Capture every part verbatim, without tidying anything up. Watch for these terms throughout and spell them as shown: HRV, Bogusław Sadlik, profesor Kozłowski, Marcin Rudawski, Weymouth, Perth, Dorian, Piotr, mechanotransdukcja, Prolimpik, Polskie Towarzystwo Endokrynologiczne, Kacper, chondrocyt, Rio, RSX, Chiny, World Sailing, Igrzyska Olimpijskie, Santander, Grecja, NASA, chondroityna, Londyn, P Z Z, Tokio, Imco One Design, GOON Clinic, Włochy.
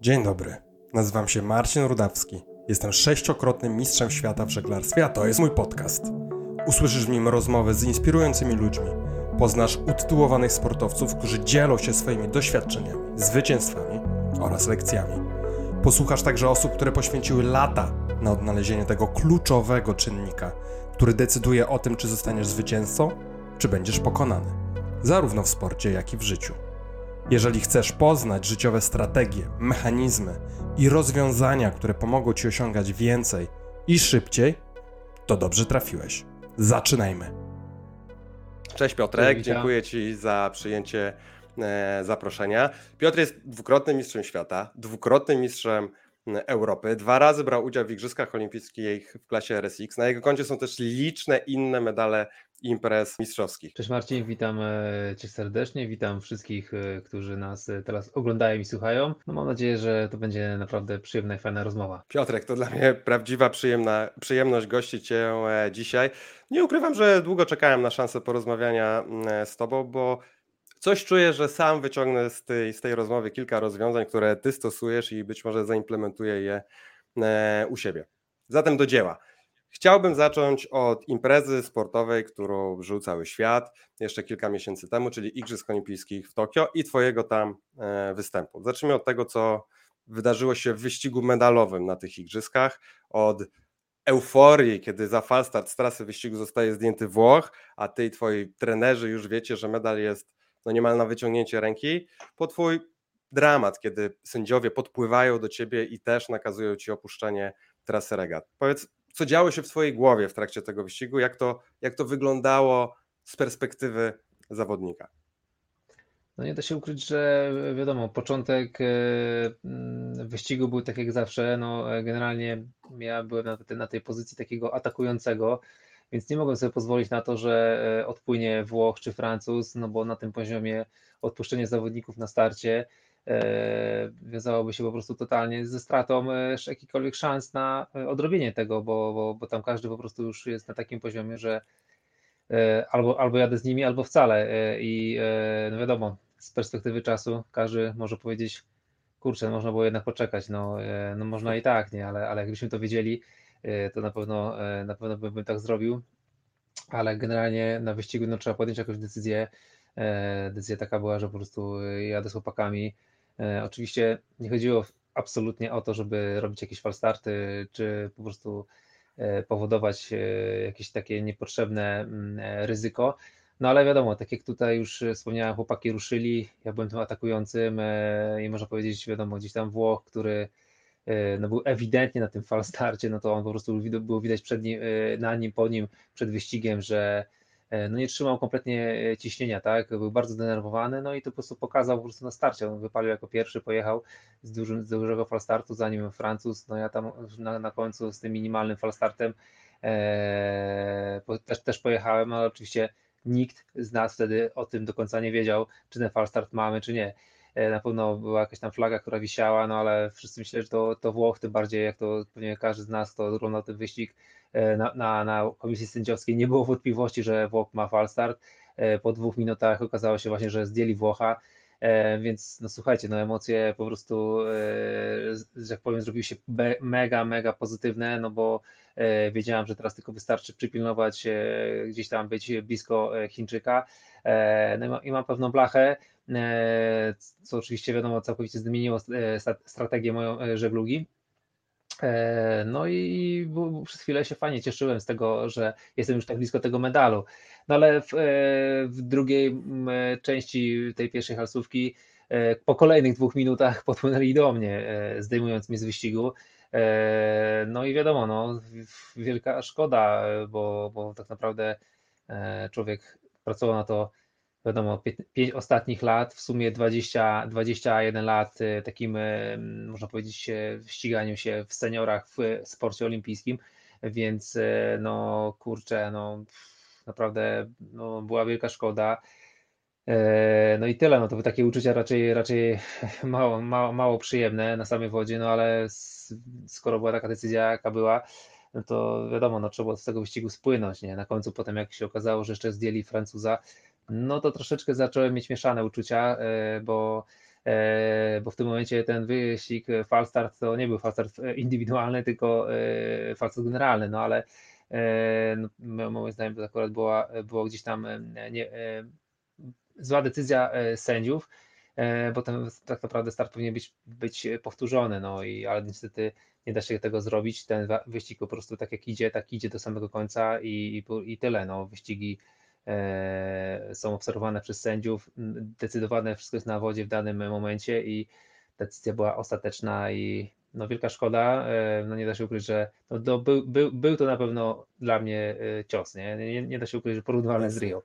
Dzień dobry, nazywam się Marcin Rudawski, jestem sześciokrotnym mistrzem świata w żeglarstwie, a to jest mój podcast. Usłyszysz w nim rozmowę z inspirującymi ludźmi, poznasz utytułowanych sportowców, którzy dzielą się swoimi doświadczeniami, zwycięstwami oraz lekcjami. Posłuchasz także osób, które poświęciły lata na odnalezienie tego kluczowego czynnika, który decyduje o tym, czy zostaniesz zwycięzcą, czy będziesz pokonany, zarówno w sporcie, jak i w życiu. Jeżeli chcesz poznać życiowe strategie, mechanizmy i rozwiązania, które pomogą Ci osiągać więcej i szybciej, to dobrze trafiłeś. Zaczynajmy. Cześć Piotrek, Cześć, dziękuję Ci za przyjęcie e, zaproszenia. Piotr jest dwukrotnym mistrzem świata, dwukrotnym mistrzem Europy. Dwa razy brał udział w Igrzyskach Olimpijskich w klasie R S X. Na jego koncie są też liczne inne medale imprez mistrzowskich. Cześć Marcin, witam Cię serdecznie, witam wszystkich, którzy nas teraz oglądają i słuchają. No mam nadzieję, że to będzie naprawdę przyjemna i fajna rozmowa. Piotrek, to dla mnie prawdziwa przyjemna, przyjemność gościć Cię dzisiaj. Nie ukrywam, że długo czekałem na szansę porozmawiania z Tobą, bo coś czuję, że sam wyciągnę z tej, z tej rozmowy kilka rozwiązań, które Ty stosujesz i być może zaimplementuję je u siebie. Zatem do dzieła. Chciałbym zacząć od imprezy sportowej, którą żył cały świat jeszcze kilka miesięcy temu, czyli Igrzysk Olimpijskich w Tokio i Twojego tam występu. Zacznijmy od tego, co wydarzyło się w wyścigu medalowym na tych Igrzyskach, od euforii, kiedy za falstart z trasy wyścigu zostaje zdjęty Włoch, a Ty i Twoi trenerzy już wiecie, że medal jest no niemal na wyciągnięcie ręki, po Twój dramat, kiedy sędziowie podpływają do Ciebie i też nakazują Ci opuszczenie trasy regat. Powiedz, co działo się w Twojej głowie w trakcie tego wyścigu? Jak to, jak to wyglądało z perspektywy zawodnika? No nie da się ukryć, że wiadomo, początek wyścigu był tak jak zawsze. No generalnie ja byłem na, na tej pozycji takiego atakującego, więc nie mogłem sobie pozwolić na to, że odpłynie Włoch czy Francuz, no bo na tym poziomie odpuszczenie zawodników na starcie wiązałoby się po prostu totalnie ze stratą jakichkolwiek szans na odrobienie tego, bo, bo, bo tam każdy po prostu już jest na takim poziomie, że albo, albo jadę z nimi, albo wcale i no wiadomo, z perspektywy czasu każdy może powiedzieć, kurczę, można było jednak poczekać, no, no można i tak, nie, ale, ale jakbyśmy to wiedzieli, to na pewno, na pewno bym tak zrobił, ale generalnie na wyścigu no, trzeba podjąć jakąś decyzję, decyzja taka była, że po prostu jadę z chłopakami. Oczywiście nie chodziło absolutnie o to, żeby robić jakieś falstarty, czy po prostu powodować jakieś takie niepotrzebne ryzyko. No ale wiadomo, tak jak tutaj już wspomniałem, chłopaki ruszyli, ja byłem tym atakującym i można powiedzieć, wiadomo, gdzieś tam Włoch, który no, był ewidentnie na tym falstarcie, no to on po prostu było widać przed nim, na nim, po nim, przed wyścigiem, że no nie trzymał kompletnie ciśnienia, tak, był bardzo zdenerwowany, no i to po prostu pokazał po prostu na starcie, on wypalił jako pierwszy, pojechał z, dużym, z dużego falstartu, zanim Francuz, no ja tam na, na końcu z tym minimalnym falstartem e, też, też pojechałem, ale oczywiście nikt z nas wtedy o tym do końca nie wiedział, czy ten falstart mamy, czy nie. E, na pewno była jakaś tam flaga, która wisiała, no ale wszyscy myśleli, że to, to Włoch, tym bardziej jak to pewnie każdy z nas, kto oglądał ten wyścig, Na, na, na komisji sędziowskiej nie było wątpliwości, że Włoch ma falstart. Po dwóch minutach okazało się właśnie, że zdjęli Włocha, więc no słuchajcie, no emocje po prostu, że jak powiem, zrobiły się mega, mega pozytywne, no bo wiedziałem, że teraz tylko wystarczy przypilnować, gdzieś tam być blisko Chińczyka no i mam pewną blachę, co oczywiście wiadomo całkowicie zmieniło strategię moją żeglugi. No i przez chwilę się fajnie cieszyłem z tego, że jestem już tak blisko tego medalu. No ale w, w drugiej części tej pierwszej halsówki po kolejnych dwóch minutach podpłynęli do mnie, zdejmując mnie z wyścigu. No i wiadomo, no, wielka szkoda, bo, bo tak naprawdę człowiek pracował na to, wiadomo, pięć ostatnich lat, w sumie dwadzieścia jeden lat takim, można powiedzieć, ściganiu się w seniorach w sporcie olimpijskim, więc no kurczę, no naprawdę no, była wielka szkoda. No i tyle, no to były takie uczucia raczej, raczej mało, mało, mało przyjemne na samej wodzie, no ale skoro była taka decyzja, jaka była, no to wiadomo, no trzeba było z tego wyścigu spłynąć, nie? Na końcu potem jak się okazało, że jeszcze zdjęli Francuza, no to troszeczkę zacząłem mieć mieszane uczucia, bo bo w tym momencie ten wyścig falstart to nie był falstart indywidualny, tylko falstart generalny, no ale no, moim zdaniem to akurat była, było gdzieś tam nie, zła decyzja sędziów, bo ten tak naprawdę start powinien być, być powtórzony, no i ale niestety nie da się tego zrobić, ten wyścig po prostu tak jak idzie, tak idzie do samego końca i, i, i tyle, no wyścigi są obserwowane przez sędziów, decydowane wszystko jest na wodzie w danym momencie i decyzja była ostateczna i no wielka szkoda, no nie da się ukryć, że no to był, był, był to na pewno dla mnie cios, nie, nie, nie da się ukryć, że porównywalne z Rio.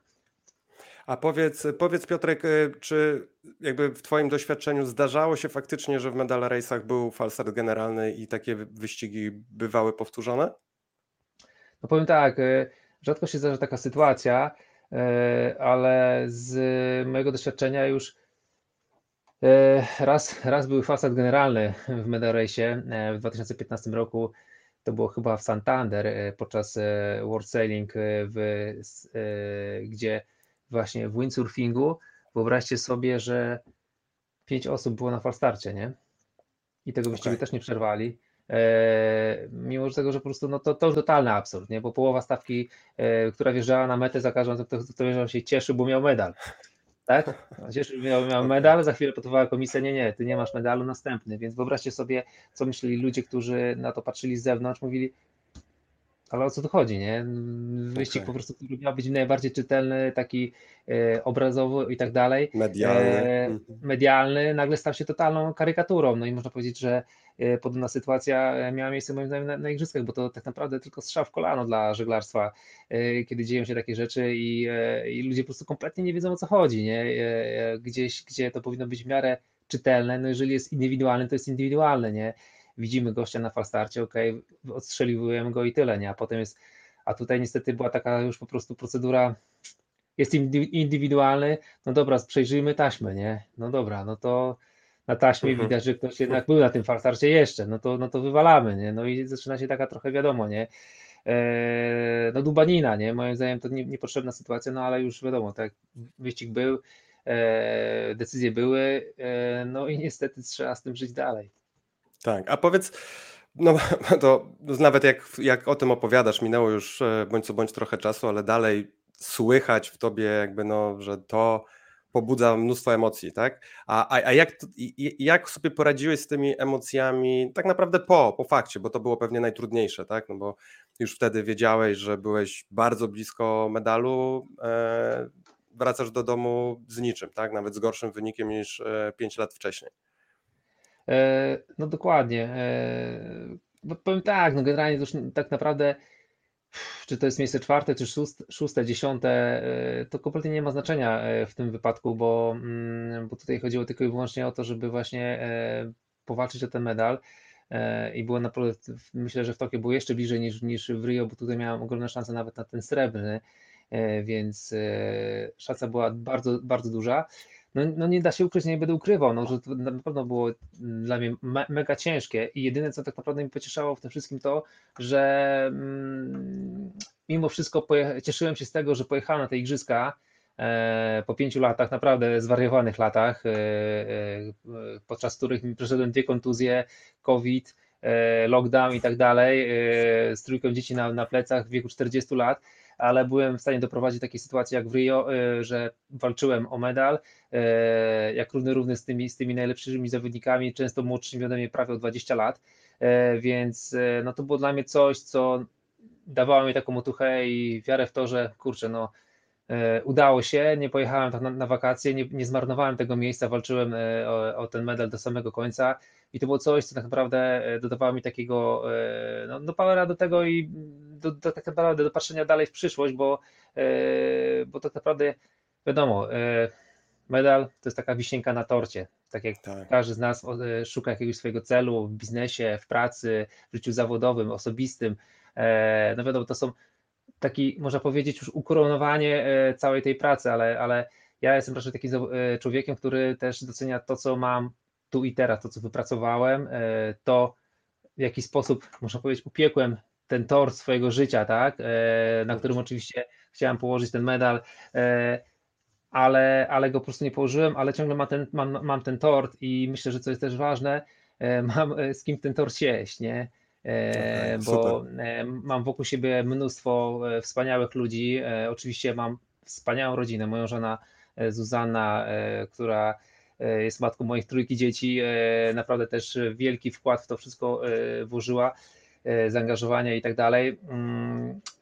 A powiedz, powiedz Piotrek, czy jakby w twoim doświadczeniu zdarzało się faktycznie, że w Medal Race'ach był falstart generalny i takie wyścigi bywały powtórzone? No powiem tak, rzadko się zdarza taka sytuacja, ale z mojego doświadczenia już raz, raz był falstart generalny w Medal Race'ie w dwa tysiące piętnastym roku. To było chyba w Santander podczas World Sailing, w, gdzie właśnie w windsurfingu. Wyobraźcie sobie, że pięć osób było na falstarcie, nie? I tego wyścigu okay. też nie przerwali. E, mimo tego, że po prostu no to, to już totalny absurd, nie? Bo połowa stawki, e, która wjeżdżała na metę za każdą, to, to, to wjeżdżał się cieszy, bo miał medal. Tak? Cieszy, bo miał, miał medal, za chwilę potowała komisja, nie, nie, ty nie masz medalu, następny. Więc wyobraźcie sobie, co myśleli ludzie, którzy na to patrzyli z zewnątrz, mówili, ale o co tu chodzi, nie? Wyścig okay. po prostu miał być najbardziej czytelny, taki e, obrazowy i tak dalej. Medialny. E, medialny, nagle stał się totalną karykaturą. No i można powiedzieć, że e, podobna sytuacja miała miejsce moim zdaniem na, na Igrzyskach, bo to tak naprawdę tylko strzał w kolano dla żeglarstwa, e, kiedy dzieją się takie rzeczy i, e, i ludzie po prostu kompletnie nie wiedzą, o co chodzi, nie? E, gdzieś, gdzie to powinno być w miarę czytelne, no jeżeli jest indywidualne, to jest indywidualne, nie? Widzimy gościa na falstarcie, okej, okay, odstrzeliwujemy go i tyle, nie? A potem jest, a tutaj niestety była taka już po prostu procedura, jest indywidualny, no dobra, przejrzyjmy taśmę, nie? No dobra, no to na taśmie mhm. widać, że ktoś jednak był na tym falstarcie jeszcze, no to, no to wywalamy, nie? No i zaczyna się taka trochę wiadomo, nie? Eee, no dubanina, nie? Moim zdaniem to nie, niepotrzebna sytuacja, no ale już wiadomo, tak wyścig był, eee, decyzje były, eee, no i niestety trzeba z tym żyć dalej. Tak, a powiedz, no to nawet jak, jak o tym opowiadasz, minęło już bądź co bądź trochę czasu, ale dalej słychać w tobie jakby no, że to pobudza mnóstwo emocji, tak? A, a, a jak, jak sobie poradziłeś z tymi emocjami tak naprawdę po, po fakcie, bo to było pewnie najtrudniejsze, tak? No bo już wtedy wiedziałeś, że byłeś bardzo blisko medalu, e, wracasz do domu z niczym, tak? Nawet z gorszym wynikiem niż pięć lat wcześniej. No dokładnie, bo powiem tak, no generalnie to już tak naprawdę czy to jest miejsce czwarte, czy szóste, dziesiąte, to kompletnie nie ma znaczenia w tym wypadku, bo, bo tutaj chodziło tylko i wyłącznie o to, żeby właśnie powalczyć o ten medal i było naprawdę, myślę, że w Tokio było jeszcze bliżej niż, niż w Rio, bo tutaj miałem ogromne szanse nawet na ten srebrny, więc szansa była bardzo, bardzo duża. No, no nie da się ukryć, nie będę ukrywał, no, że to na pewno było dla mnie me- mega ciężkie i jedyne, co tak naprawdę mi pocieszało w tym wszystkim to, że mm, mimo wszystko poje- cieszyłem się z tego, że pojechałem na te igrzyska e, po pięciu latach, naprawdę zwariowanych latach, e, e, podczas których przeszedłem dwie kontuzje, COVID, e, lockdown i tak dalej, e, z trójką dzieci na, na plecach w wieku czterdziestu lat. Ale byłem w stanie doprowadzić do takiej sytuacji jak w Rio, że walczyłem o medal, jak równy równy z tymi, z tymi najlepszymi zawodnikami, często młodszymi ode mnie prawie o dwadzieścia lat, więc no to było dla mnie coś, co dawało mi taką otuchę i wiarę w to, że kurczę, no udało się, nie pojechałem tak na, na wakacje, nie, nie zmarnowałem tego miejsca, walczyłem o, o ten medal do samego końca i to było coś, co tak naprawdę dodawało mi takiego no, do powera do tego i do, do, tak naprawdę do patrzenia dalej w przyszłość, bo, bo tak naprawdę wiadomo, medal to jest taka wisienka na torcie, tak jak tak. każdy z nas szuka jakiegoś swojego celu w biznesie, w pracy, w życiu zawodowym, osobistym, no wiadomo, to są taki, można powiedzieć, już ukoronowanie całej tej pracy, ale, ale ja jestem raczej takim człowiekiem, który też docenia to, co mam tu i teraz, to, co wypracowałem, to w jaki sposób, można powiedzieć, upiekłem ten tort swojego życia, tak, na którym oczywiście chciałem położyć ten medal, ale, ale go po prostu nie położyłem, ale ciągle mam ten, mam, mam ten tort i myślę, że co jest też ważne, mam z kim ten tort sieść, nie? Okay, bo super. Mam wokół siebie mnóstwo wspaniałych ludzi, oczywiście mam wspaniałą rodzinę, moją żona Zuzanna, która jest matką moich trójki dzieci, naprawdę też wielki wkład w to wszystko włożyła, zaangażowania i tak dalej,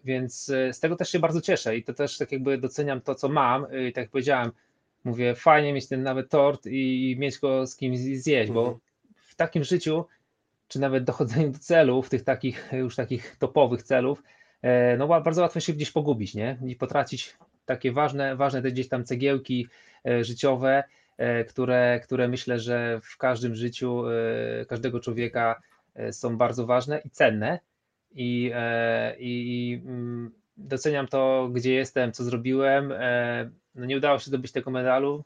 więc z tego też się bardzo cieszę i to też tak jakby doceniam to, co mam i tak jak powiedziałem, mówię, fajnie mieć ten nawet tort i mieć go z kimś zjeść, mm-hmm. bo w takim życiu, czy nawet dochodzeniu do celów, tych takich już takich topowych celów, no bardzo łatwo się gdzieś pogubić, nie? I potracić takie ważne, ważne te gdzieś tam cegiełki życiowe, które, które myślę, że w każdym życiu każdego człowieka są bardzo ważne i cenne i, i doceniam to, gdzie jestem, co zrobiłem. No nie udało się zdobyć tego medalu,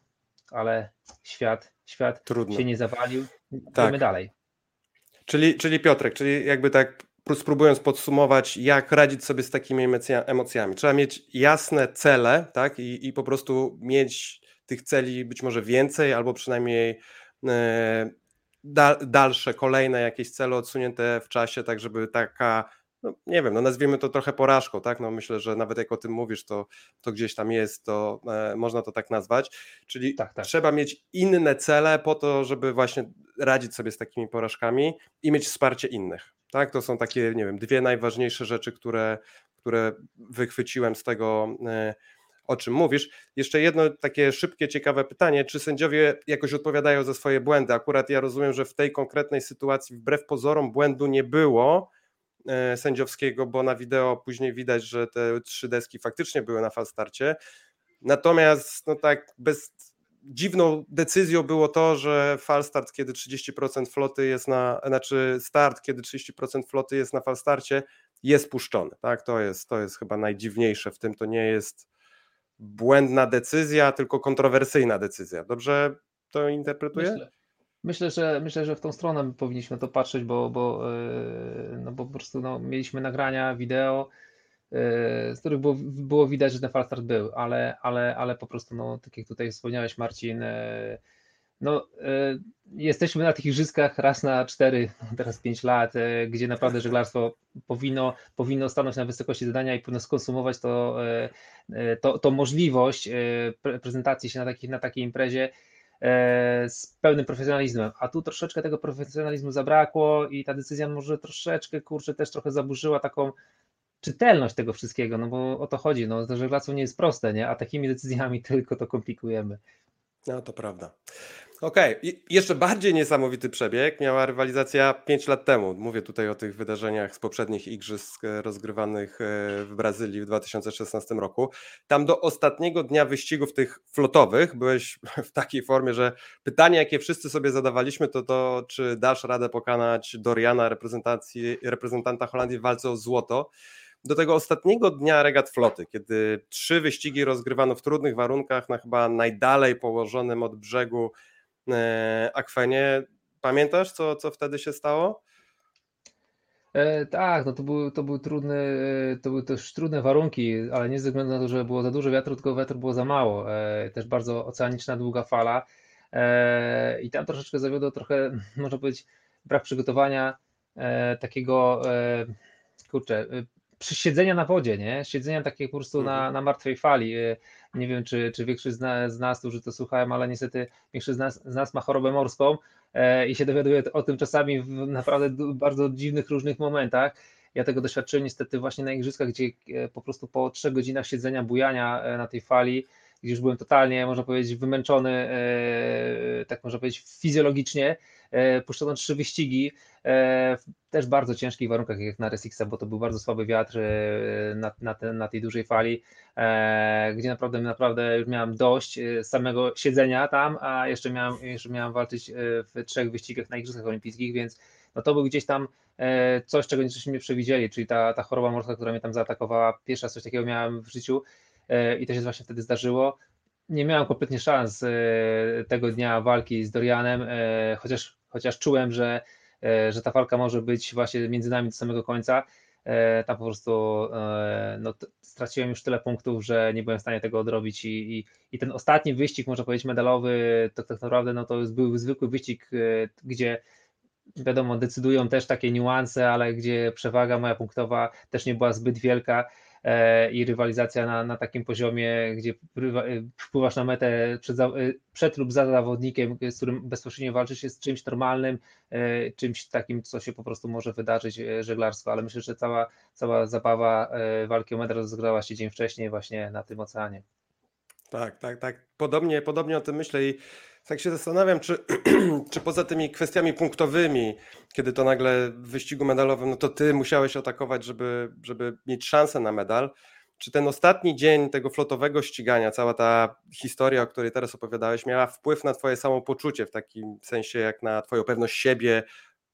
ale świat, świat Trudno. się nie zawalił. Tak. Idziemy dalej. Czyli, czyli Piotrek, czyli jakby tak spróbując podsumować, jak radzić sobie z takimi emocjami. Trzeba mieć jasne cele, tak? I, i po prostu mieć tych celi być może więcej, albo przynajmniej e, dalsze, kolejne jakieś cele odsunięte w czasie, tak żeby taka, no nie wiem, no nazwijmy to trochę porażką, tak? No myślę, że nawet jak o tym mówisz, to, to gdzieś tam jest, to e, można to tak nazwać, czyli tak, tak. trzeba mieć inne cele po to, żeby właśnie radzić sobie z takimi porażkami i mieć wsparcie innych, tak? To są takie, nie wiem, dwie najważniejsze rzeczy, które, które wychwyciłem z tego, e, o czym mówisz. Jeszcze jedno takie szybkie, ciekawe pytanie, czy sędziowie jakoś odpowiadają za swoje błędy? Akurat ja rozumiem, że w tej konkretnej sytuacji wbrew pozorom błędu nie było e, sędziowskiego, bo na wideo później widać, że te trzy deski faktycznie były na fast starcie. Natomiast no tak bez dziwną decyzją było to, że falstart, kiedy trzydzieści procent floty jest na, znaczy start, kiedy trzydzieści procent floty jest na falstarcie, jest puszczony, tak? To jest, to jest chyba najdziwniejsze w tym, to nie jest błędna decyzja, tylko kontrowersyjna decyzja. Dobrze to interpretuję? Myślę, myślę, że, myślę że w tą stronę powinniśmy to patrzeć, bo, bo, no bo po prostu no, mieliśmy nagrania, wideo, z których było, było widać, że ten falstart był, ale, ale, ale po prostu, no, tak jak tutaj wspomniałeś, Marcin, no, jesteśmy na tych igrzyskach raz na cztery, teraz pięć lat, gdzie naprawdę żeglarstwo powinno, powinno stanąć na wysokości zadania i powinno skonsumować to, to, to możliwość prezentacji się na, taki, na takiej imprezie z pełnym profesjonalizmem, a tu troszeczkę tego profesjonalizmu zabrakło i ta decyzja może troszeczkę, kurczę, też trochę zaburzyła taką czytelność tego wszystkiego, no bo o to chodzi, no to żeglarstwo nie jest proste, nie? A takimi decyzjami tylko to komplikujemy. No to prawda. Okej, okay. Jeszcze bardziej niesamowity przebieg miała rywalizacja pięć lat temu. Mówię tutaj o tych wydarzeniach z poprzednich igrzysk rozgrywanych w Brazylii w dwa tysiące szesnastym roku. Tam do ostatniego dnia wyścigów tych flotowych byłeś w takiej formie, że pytanie, jakie wszyscy sobie zadawaliśmy, to to, czy dasz radę pokonać Doriana, reprezentacji, reprezentanta Holandii w walce o złoto. Do tego ostatniego dnia regat floty, kiedy trzy wyścigi rozgrywano w trudnych warunkach na chyba najdalej położonym od brzegu akwenie. Pamiętasz, co, co wtedy się stało? E, tak, no to były to był trudny, to były też trudne warunki, ale nie ze względu na to, że było za dużo wiatru, tylko wiatru było za mało. E, też bardzo oceaniczna, długa fala e, i tam troszeczkę zawiodło trochę, można powiedzieć, brak przygotowania e, takiego, e, kurczę, e, siedzenia na wodzie, nie? Siedzenia takie po prostu na, na martwej fali. Nie wiem, czy, czy większość z nas, którzy to słuchałem, ale niestety większość z nas, z nas ma chorobę morską i się dowiaduje o tym czasami w naprawdę bardzo dziwnych, różnych momentach. Ja tego doświadczyłem niestety właśnie na igrzyskach, gdzie po prostu po trzech godzinach siedzenia, bujania na tej fali, gdzie już byłem totalnie, można powiedzieć, wymęczony, tak można powiedzieć, fizjologicznie, puszczono trzy wyścigi w też bardzo ciężkich warunkach jak na R S X, bo to był bardzo słaby wiatr na, na, ten, na tej dużej fali, gdzie naprawdę naprawdę już miałem dość samego siedzenia tam, a jeszcze miałem, jeszcze miałem walczyć w trzech wyścigach na Igrzyskach Olimpijskich, więc no to był gdzieś tam coś, czego nieco nie przewidzieli, czyli ta, ta choroba morska, która mnie tam zaatakowała, pierwsza coś takiego miałem w życiu i to się właśnie wtedy zdarzyło. Nie miałem kompletnie szans tego dnia walki z Dorianem, chociaż, chociaż czułem, że, że ta walka może być właśnie między nami do samego końca. tam po prostu no, straciłem już tyle punktów, że nie byłem w stanie tego odrobić i, i, i ten ostatni wyścig, można powiedzieć medalowy, to tak naprawdę no, to był zwykły wyścig, gdzie wiadomo decydują też takie niuanse, ale gdzie przewaga moja punktowa też nie była zbyt wielka i rywalizacja na, na takim poziomie, gdzie wpływasz na metę przed, przed lub za zawodnikiem, z którym bezpośrednio walczysz, jest czymś normalnym, czymś takim, co się po prostu może wydarzyć żeglarstwo, ale myślę, że cała, cała zabawa walki o medal rozgrała się dzień wcześniej właśnie na tym oceanie. Tak, tak, tak. Podobnie, podobnie o tym myślę i tak się zastanawiam, czy, czy poza tymi kwestiami punktowymi, kiedy to nagle w wyścigu medalowym, no to ty musiałeś atakować, żeby, żeby mieć szansę na medal. Czy ten ostatni dzień tego flotowego ścigania, cała ta historia, o której teraz opowiadałeś, miała wpływ na twoje samopoczucie w takim sensie jak na twoją pewność siebie,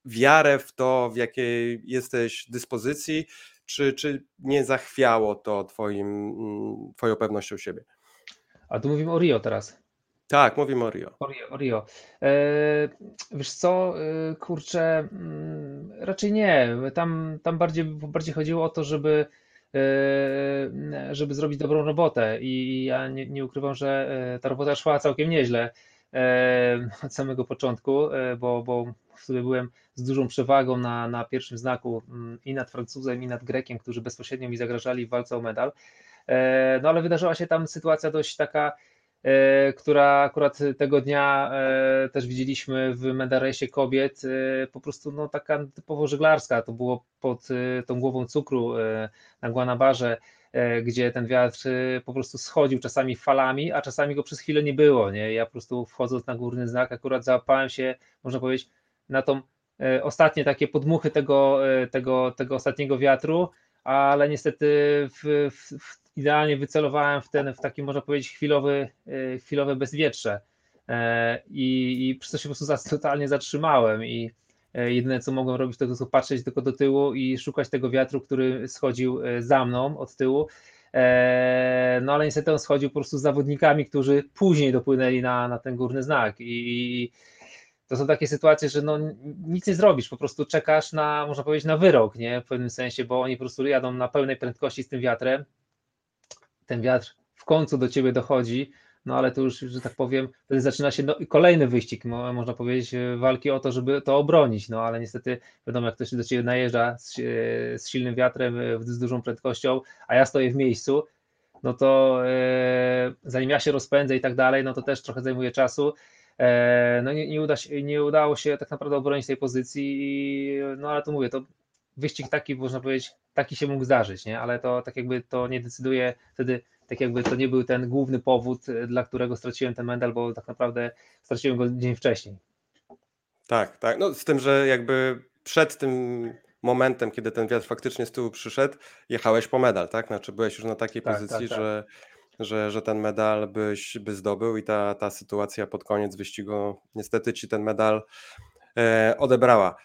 wiarę w to, w jakiej jesteś dyspozycji, czy, czy nie zachwiało to twoim, twoją pewnością siebie? A tu mówimy o Rio teraz. Tak, mówimy o Rio. O Rio, o Rio. Wiesz co, kurczę, raczej nie. Tam, tam bardziej, bardziej chodziło o to, żeby, żeby zrobić dobrą robotę i ja nie, nie ukrywam, że ta robota szła całkiem nieźle od samego początku, bo, bo wtedy byłem z dużą przewagą na, na pierwszym znaku i nad Francuzem, i nad Grekiem, którzy bezpośrednio mi zagrażali w walce o medal. No ale wydarzyła się tam sytuacja dość taka, która akurat tego dnia też widzieliśmy w Metal Race kobiet, po prostu no, taka typowo żeglarska, to było pod tą głową cukru na Guanabarze, gdzie ten wiatr po prostu schodził czasami falami, a czasami go przez chwilę nie było, nie? Ja po prostu wchodząc na górny znak akurat załapałem się, można powiedzieć, na tą ostatnie takie podmuchy tego, tego, tego ostatniego wiatru, ale niestety w, w, w idealnie wycelowałem w ten, w taki można powiedzieć chwilowy, chwilowe bezwietrze i, i przez to się po prostu totalnie zatrzymałem i jedyne co mogłem robić to tylko patrzeć tylko do tyłu i szukać tego wiatru, który schodził za mną od tyłu, no ale niestety on schodził po prostu z zawodnikami, którzy później dopłynęli na, na ten górny znak i to są takie sytuacje, że no nic nie zrobisz, po prostu czekasz na, można powiedzieć, na wyrok, nie? W pewnym sensie, bo oni po prostu jadą na pełnej prędkości z tym wiatrem, ten wiatr w końcu do ciebie dochodzi, no ale to już, że tak powiem, wtedy zaczyna się no, kolejny wyścig, można powiedzieć, walki o to, żeby to obronić, no ale niestety, wiadomo, jak ktoś do ciebie najeżdża z, z silnym wiatrem, z dużą prędkością, a ja stoję w miejscu, no to e, zanim ja się rozpędzę i tak dalej, no to też trochę zajmuje czasu, e, no nie, nie, uda się, nie udało się tak naprawdę obronić tej pozycji, no ale to mówię, to wyścig taki, można powiedzieć, taki się mógł zdarzyć, nie? Ale to tak jakby to nie decyduje wtedy, tak jakby to nie był ten główny powód, dla którego straciłem ten medal, bo tak naprawdę straciłem go dzień wcześniej. Tak, tak, no z tym, że jakby przed tym momentem, kiedy ten wiatr faktycznie z tyłu przyszedł, jechałeś po medal, tak? Znaczy byłeś już na takiej tak, pozycji, tak, tak. Że, że, że ten medal byś by zdobył i ta, ta sytuacja pod koniec wyścigu niestety ci ten medal e, odebrała.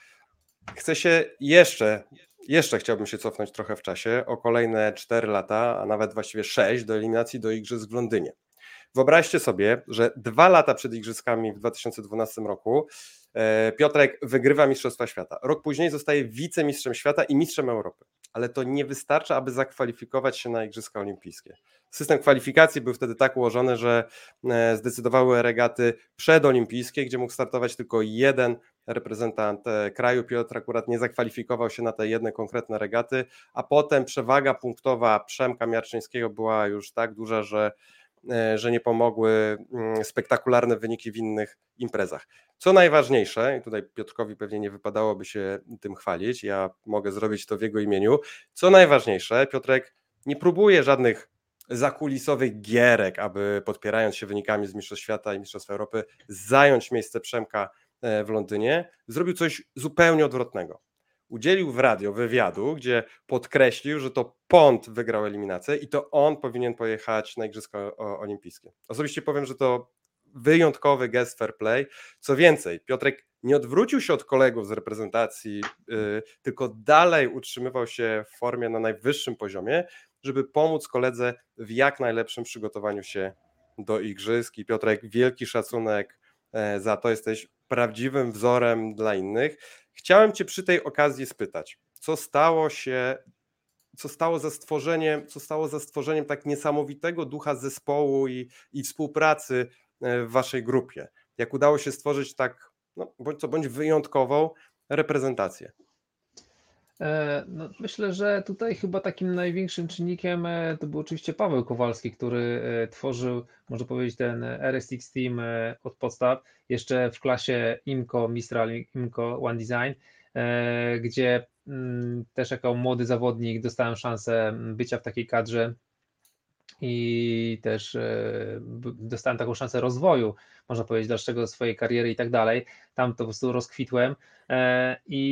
Chcę się jeszcze, jeszcze chciałbym się cofnąć trochę w czasie, o kolejne cztery lata, a nawet właściwie sześć, do eliminacji do Igrzysk w Londynie. Wyobraźcie sobie, że dwa lata przed Igrzyskami w dwa tysiące dwunastym roku Piotrek wygrywa Mistrzostwa Świata. Rok później zostaje wicemistrzem świata i mistrzem Europy. Ale to nie wystarcza, aby zakwalifikować się na Igrzyska Olimpijskie. System kwalifikacji był wtedy tak ułożony, że zdecydowały regaty przedolimpijskie, gdzie mógł startować tylko jeden reprezentant kraju. Piotr akurat nie zakwalifikował się na te jedne konkretne regaty, a potem przewaga punktowa Przemka Miarczyńskiego była już tak duża, że, że nie pomogły spektakularne wyniki w innych imprezach. Co najważniejsze, i tutaj Piotrkowi pewnie nie wypadałoby się tym chwalić, ja mogę zrobić to w jego imieniu, co najważniejsze, Piotrek nie próbuje żadnych zakulisowych gierek, aby podpierając się wynikami z Mistrzostw Świata i Mistrzostw Europy zająć miejsce Przemka w Londynie, zrobił coś zupełnie odwrotnego. Udzielił w radio wywiadu, gdzie podkreślił, że to Pont wygrał eliminację i to on powinien pojechać na Igrzyska Olimpijskie. Osobiście powiem, że to wyjątkowy gest fair play. Co więcej, Piotrek nie odwrócił się od kolegów z reprezentacji, yy, tylko dalej utrzymywał się w formie na najwyższym poziomie, żeby pomóc koledze w jak najlepszym przygotowaniu się do Igrzysk. I Piotrek, wielki szacunek yy, za to, jesteś prawdziwym wzorem dla innych. Chciałem cię przy tej okazji spytać, co stało się co stało za stworzeniem, co stało za stworzeniem tak niesamowitego ducha zespołu i, i współpracy w waszej grupie. Jak udało się stworzyć tak, no, bądź co bądź wyjątkową reprezentację? No, myślę, że tutaj chyba takim największym czynnikiem to był oczywiście Paweł Kowalski, który tworzył, można powiedzieć, ten R S X team od podstaw, jeszcze w klasie Imco Mistral, Imco One Design, gdzie też jako młody zawodnik dostałem szansę bycia w takiej kadrze i też dostałem taką szansę rozwoju, można powiedzieć, dalszego swojej kariery i tak dalej. Tam to po prostu rozkwitłem i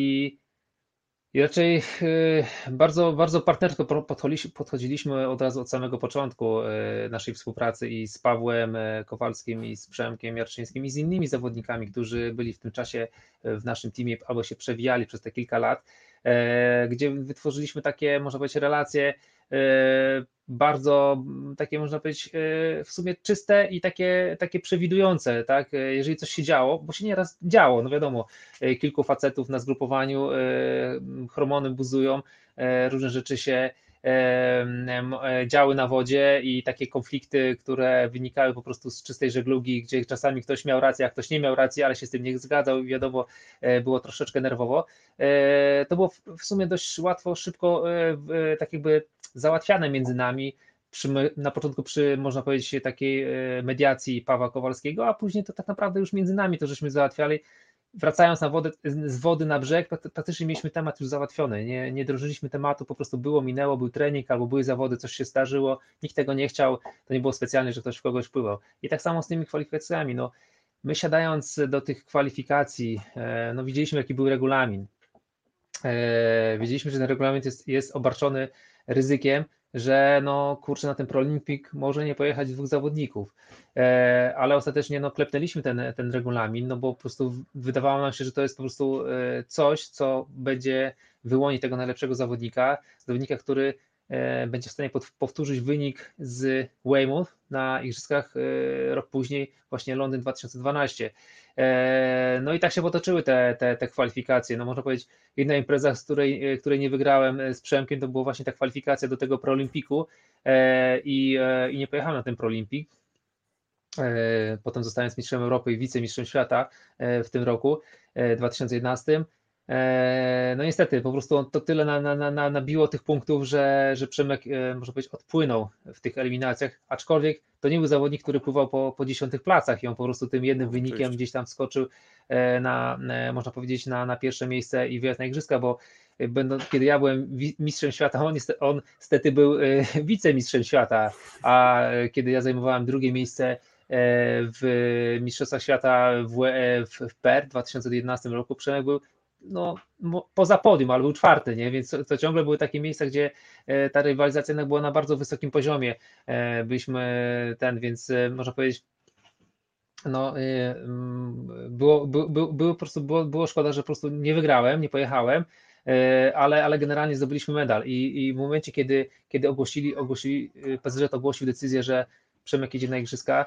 I raczej bardzo, bardzo partnersko podchodziliśmy od razu od samego początku naszej współpracy i z Pawłem Kowalskim, i z Przemkiem Miarczyńskim, i z innymi zawodnikami, którzy byli w tym czasie w naszym teamie albo się przewijali przez te kilka lat, gdzie wytworzyliśmy takie, można powiedzieć, relacje bardzo takie, można powiedzieć, w sumie czyste i takie, takie przewidujące, tak? Jeżeli coś się działo, bo się nieraz działo, no wiadomo, kilku facetów na zgrupowaniu, hormony buzują, różne rzeczy się działy na wodzie i takie konflikty, które wynikały po prostu z czystej żeglugi, gdzie czasami ktoś miał rację, a ktoś nie miał racji, ale się z tym nie zgadzał i wiadomo, było troszeczkę nerwowo. To było w sumie dość łatwo, szybko tak jakby załatwiane między nami, przy, na początku przy, można powiedzieć, takiej mediacji Pawła Kowalskiego, a później to tak naprawdę już między nami to żeśmy załatwiali. Wracając na wodę, z wody na brzeg, praktycznie mieliśmy temat już załatwiony, nie, nie drążyliśmy tematu, po prostu było, minęło, był trening albo były zawody, coś się zdarzyło, nikt tego nie chciał, to nie było specjalnie, że ktoś w kogoś pływał. I tak samo z tymi kwalifikacjami, no, my siadając do tych kwalifikacji, no, widzieliśmy, jaki był regulamin, wiedzieliśmy, że ten regulamin jest, jest obarczony ryzykiem, że no kurczę, na ten Prolimpik może nie pojechać dwóch zawodników, ale ostatecznie no klepnęliśmy ten, ten regulamin, no bo po prostu wydawało nam się, że to jest po prostu coś, co będzie wyłonić tego najlepszego zawodnika, zawodnika, który będzie w stanie powtórzyć wynik z Weymouth na igrzyskach rok później, właśnie Londyn dwa tysiące dwanaście. No i tak się potoczyły te, te, te kwalifikacje. No można powiedzieć, jedna impreza, z której, której nie wygrałem z Przemkiem, to była właśnie ta kwalifikacja do tego Prolimpiku i, i nie pojechałem na ten Prolimpik. Potem zostając mistrzem Europy i wicemistrzem świata w tym roku dwa tysiące jedenastym. No niestety, po prostu to tyle na, na, na, nabiło tych punktów, że, że Przemek, można powiedzieć, odpłynął w tych eliminacjach, aczkolwiek to nie był zawodnik, który pływał po, po dziesiątych placach i on po prostu tym jednym wynikiem gdzieś tam wskoczył na, można powiedzieć, na, na pierwsze miejsce i wyjazd na igrzyska, bo będąc, kiedy ja byłem mistrzem świata, on, on niestety był wicemistrzem świata, a kiedy ja zajmowałem drugie miejsce w Mistrzostwach Świata w, w Perth w dwa tysiące jedenastym roku, Przemek był no poza podium, ale był czwarty, nie? Więc to ciągle były takie miejsca, gdzie ta rywalizacja jednak była na bardzo wysokim poziomie. Byliśmy ten, więc można powiedzieć, no było, by, by, by, po prostu było, było szkoda, że po prostu nie wygrałem, nie pojechałem, ale, ale generalnie zdobyliśmy medal i, i w momencie, kiedy, kiedy ogłosili, ogłosili, P Z Z ogłosił decyzję, że Przemek idzie na igrzyska,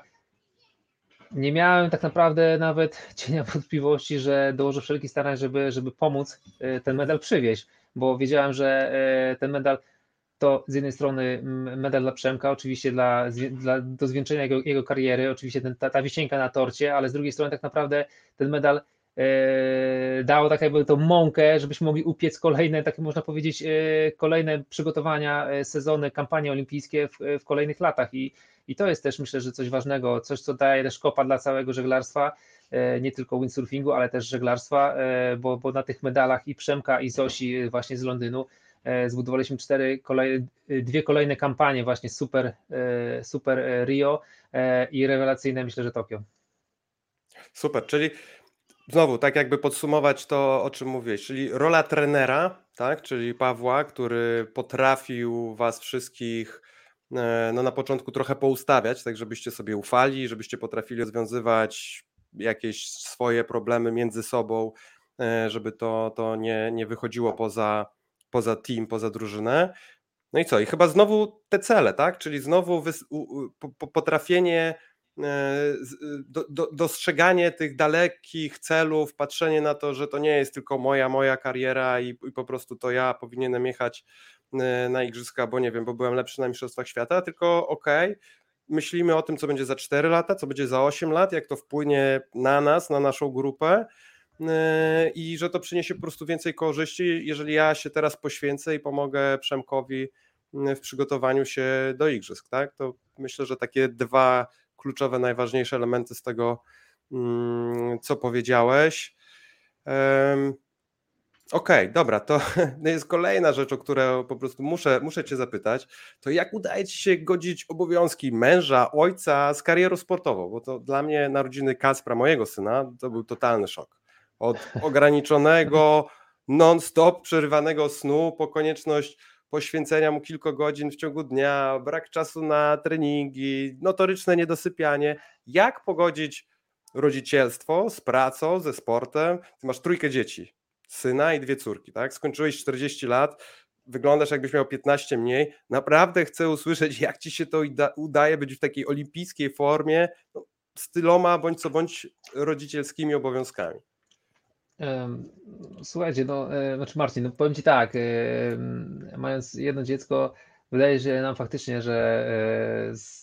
nie miałem tak naprawdę nawet cienia wątpliwości, że dołożę wszelkich starań, żeby, żeby pomóc ten medal przywieźć, bo wiedziałem, że ten medal to z jednej strony medal dla Przemka, oczywiście dla, dla, do zwieńczenia jego, jego kariery, oczywiście ten, ta, ta wisienka na torcie, ale z drugiej strony tak naprawdę ten medal e, dało tak jakby tą mąkę, żebyśmy mogli upiec kolejne, tak można powiedzieć, e, kolejne przygotowania, e, sezony, kampanie olimpijskie w, w kolejnych latach i I to jest też, myślę, że coś ważnego, coś, co daje też kopa dla całego żeglarstwa, nie tylko windsurfingu, ale też żeglarstwa, bo, bo na tych medalach i Przemka, i Zosi właśnie z Londynu zbudowaliśmy cztery kolej, dwie kolejne kampanie właśnie super, super Rio i rewelacyjne, myślę, że Tokio. Super, czyli znowu tak jakby podsumować to, o czym mówiłeś, czyli rola trenera, tak, czyli Pawła, który potrafił was wszystkich no na początku trochę poustawiać, tak żebyście sobie ufali, żebyście potrafili rozwiązywać jakieś swoje problemy między sobą, żeby to, to nie, nie wychodziło poza, poza team, poza drużynę. No i co? I chyba znowu te cele, tak? Czyli znowu wys- u- u- potrafienie do, do, dostrzeganie tych dalekich celów, patrzenie na to, że to nie jest tylko moja, moja kariera i, i po prostu to ja powinienem jechać na igrzyska, bo nie wiem, bo byłem lepszy na mistrzostwach świata, tylko okej, okay, myślimy o tym, co będzie za cztery lata, co będzie za osiem lat, jak to wpłynie na nas, na naszą grupę i że to przyniesie po prostu więcej korzyści, jeżeli ja się teraz poświęcę i pomogę Przemkowi w przygotowaniu się do igrzysk, tak? To myślę, że takie dwa kluczowe, najważniejsze elementy z tego, co powiedziałeś. Okej, okay, dobra, to jest kolejna rzecz, o którą po prostu muszę, muszę Cię zapytać, to jak udaje Ci się godzić obowiązki męża, ojca z karierą sportową, bo to dla mnie narodziny Kacpra, mojego syna, to był totalny szok. Od ograniczonego, non-stop przerywanego snu, po konieczność poświęcenia mu kilku godzin w ciągu dnia, brak czasu na treningi, notoryczne niedosypianie. Jak pogodzić rodzicielstwo z pracą, ze sportem? Ty masz trójkę dzieci, syna i dwie córki, tak? Skończyłeś czterdzieści lat, wyglądasz jakbyś miał piętnaście mniej. Naprawdę chcę usłyszeć, jak ci się to udaje być w takiej olimpijskiej formie, no, z tyloma bądź co bądź rodzicielskimi obowiązkami. Słuchajcie, no, znaczy Marcin, no powiem Ci tak, mając jedno dziecko, wydaje się nam faktycznie, że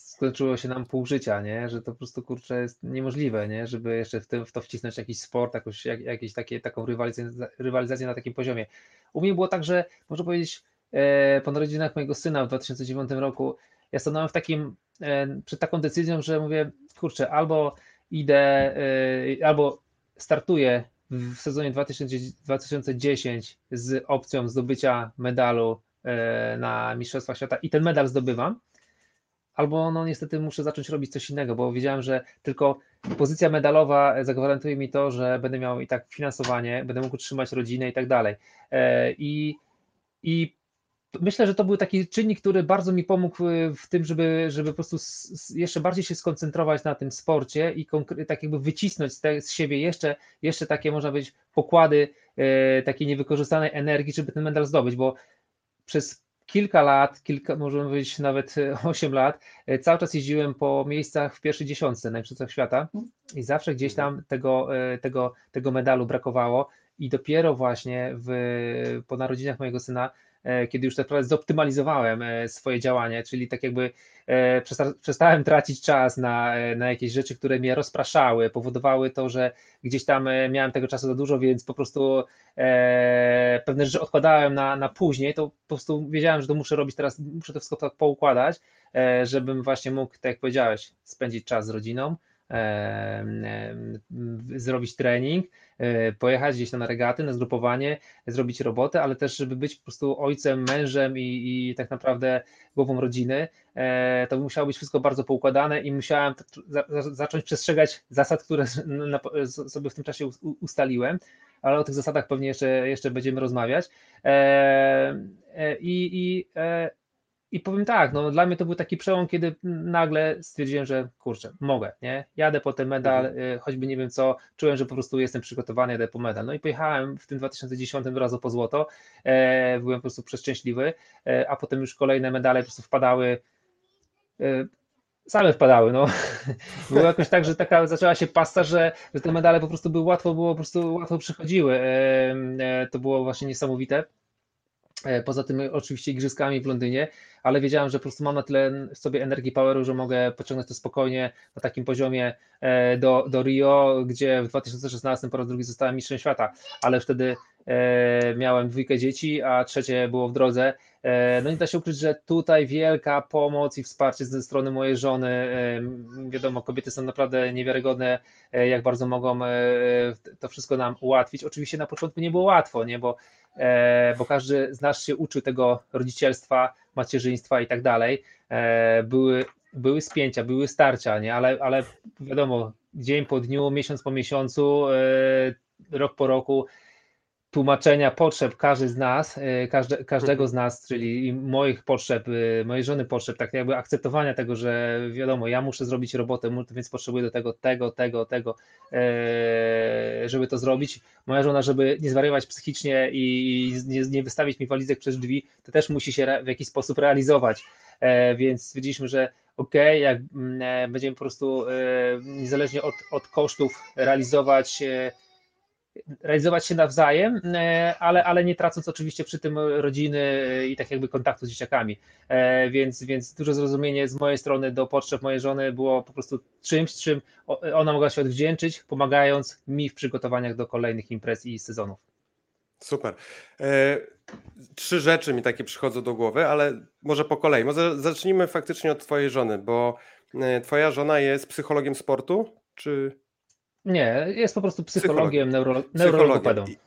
skończyło się nam pół życia, nie? Że to po prostu, kurczę, jest niemożliwe, nie? Żeby jeszcze w, tym, w to wcisnąć jakiś sport, jakąś, jak, jakieś takie, taką rywalizację, rywalizację na takim poziomie. U mnie było tak, że można powiedzieć, po narodzinach mojego syna w dwa tysiące dziewiątym roku ja stanąłem w takim, przed taką decyzją, że mówię, kurczę, albo idę, albo startuję w sezonie dwa tysiące dziesiątym z opcją zdobycia medalu na Mistrzostwach Świata i ten medal zdobywam, albo no niestety muszę zacząć robić coś innego, bo wiedziałem, że tylko pozycja medalowa zagwarantuje mi to, że będę miał i tak finansowanie, będę mógł utrzymać rodzinę i tak dalej. I, i myślę, że to był taki czynnik, który bardzo mi pomógł w tym, żeby, żeby po prostu jeszcze bardziej się skoncentrować na tym sporcie i konkre- tak jakby wycisnąć z siebie jeszcze, jeszcze takie, można powiedzieć, pokłady e, takiej niewykorzystanej energii, żeby ten medal zdobyć, bo przez kilka lat, kilka, możemy powiedzieć nawet osiem lat, e, cały czas jeździłem po miejscach w pierwszej dziesiątce na Mistrzostwach Świata i zawsze gdzieś tam tego, e, tego, tego medalu brakowało i dopiero właśnie w, po narodzinach mojego syna, kiedy już tak naprawdę zoptymalizowałem swoje działanie, czyli tak jakby przestałem tracić czas na, na jakieś rzeczy, które mnie rozpraszały, powodowały to, że gdzieś tam miałem tego czasu za dużo, więc po prostu pewne rzeczy odkładałem na, na później, to po prostu wiedziałem, że to muszę robić teraz, muszę to wszystko tak poukładać, żebym właśnie mógł, tak jak powiedziałeś, spędzić czas z rodziną, zrobić trening, pojechać gdzieś tam na regaty, na zgrupowanie, zrobić robotę, ale też żeby być po prostu ojcem, mężem i, i tak naprawdę głową rodziny, to musiało być wszystko bardzo poukładane i musiałem zacząć przestrzegać zasad, które sobie w tym czasie ustaliłem, ale o tych zasadach pewnie jeszcze, jeszcze będziemy rozmawiać. I, i, I powiem tak, no dla mnie to był taki przełom, kiedy nagle stwierdziłem, że kurczę, mogę, nie? Jadę po ten medal, choćby nie wiem co, czułem, że po prostu jestem przygotowany, jadę po medal. No i pojechałem w tym dwa tysiące dziesiątym razu po złoto, byłem po prostu przeszczęśliwy, a potem już kolejne medale po prostu wpadały, same wpadały, no. Było jakoś tak, że taka zaczęła się pasta, że, że te medale po prostu były łatwo, było po prostu łatwo przychodziły, to było właśnie niesamowite. Poza tym oczywiście igrzyskami w Londynie, ale wiedziałem, że po prostu mam na tyle w sobie energii, poweru, że mogę pociągnąć to spokojnie na takim poziomie do, do Rio, gdzie w dwa tysiące szesnastym po raz drugi zostałem mistrzem świata, ale wtedy miałem dwójkę dzieci, a trzecie było w drodze. No nie da się ukryć, że tutaj wielka pomoc i wsparcie ze strony mojej żony. Wiadomo, kobiety są naprawdę niewiarygodne, jak bardzo mogą to wszystko nam ułatwić. Oczywiście na początku nie było łatwo, nie? Bo, bo każdy z nas się uczył tego rodzicielstwa, macierzyństwa i tak dalej. Były, były spięcia, były starcia, nie? Ale, ale wiadomo, dzień po dniu, miesiąc po miesiącu, rok po roku, tłumaczenia potrzeb każdy z nas, każde, każdego z nas, czyli moich potrzeb, mojej żony potrzeb, tak jakby akceptowania tego, że wiadomo, ja muszę zrobić robotę, więc potrzebuję do tego, tego, tego, tego, żeby to zrobić. Moja żona, żeby nie zwariować psychicznie i nie, nie wystawić mi walizek przez drzwi, to też musi się w jakiś sposób realizować. więc stwierdziliśmy, że ok, jak będziemy po prostu niezależnie od, od kosztów realizować realizować się nawzajem, ale, ale nie tracąc oczywiście przy tym rodziny i tak jakby kontaktu z dzieciakami, więc, więc duże zrozumienie z mojej strony do potrzeb mojej żony było po prostu czymś, czym ona mogła się odwdzięczyć, pomagając mi w przygotowaniach do kolejnych imprez i sezonów. Super. Trzy rzeczy mi takie przychodzą do głowy, ale może po kolei. Może zacznijmy faktycznie od twojej żony, bo twoja żona jest psychologiem sportu, czy... Nie, jest po prostu psychologiem, neuro, neurologopedą. I,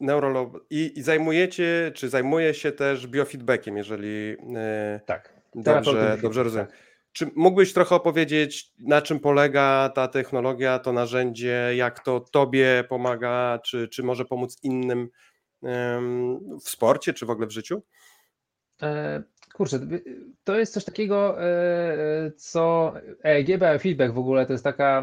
neurolog, i, i zajmujecie, czy zajmuje się też biofeedbackiem, jeżeli e, tak. dobrze, dobrze rozumiem. Tak. Czy mógłbyś trochę opowiedzieć, na czym polega ta technologia, to narzędzie, jak to tobie pomaga, czy, czy może pomóc innym e, w sporcie, czy w ogóle w życiu? E, kurczę, to jest coś takiego, co E E G Biofeedback w ogóle to jest taka,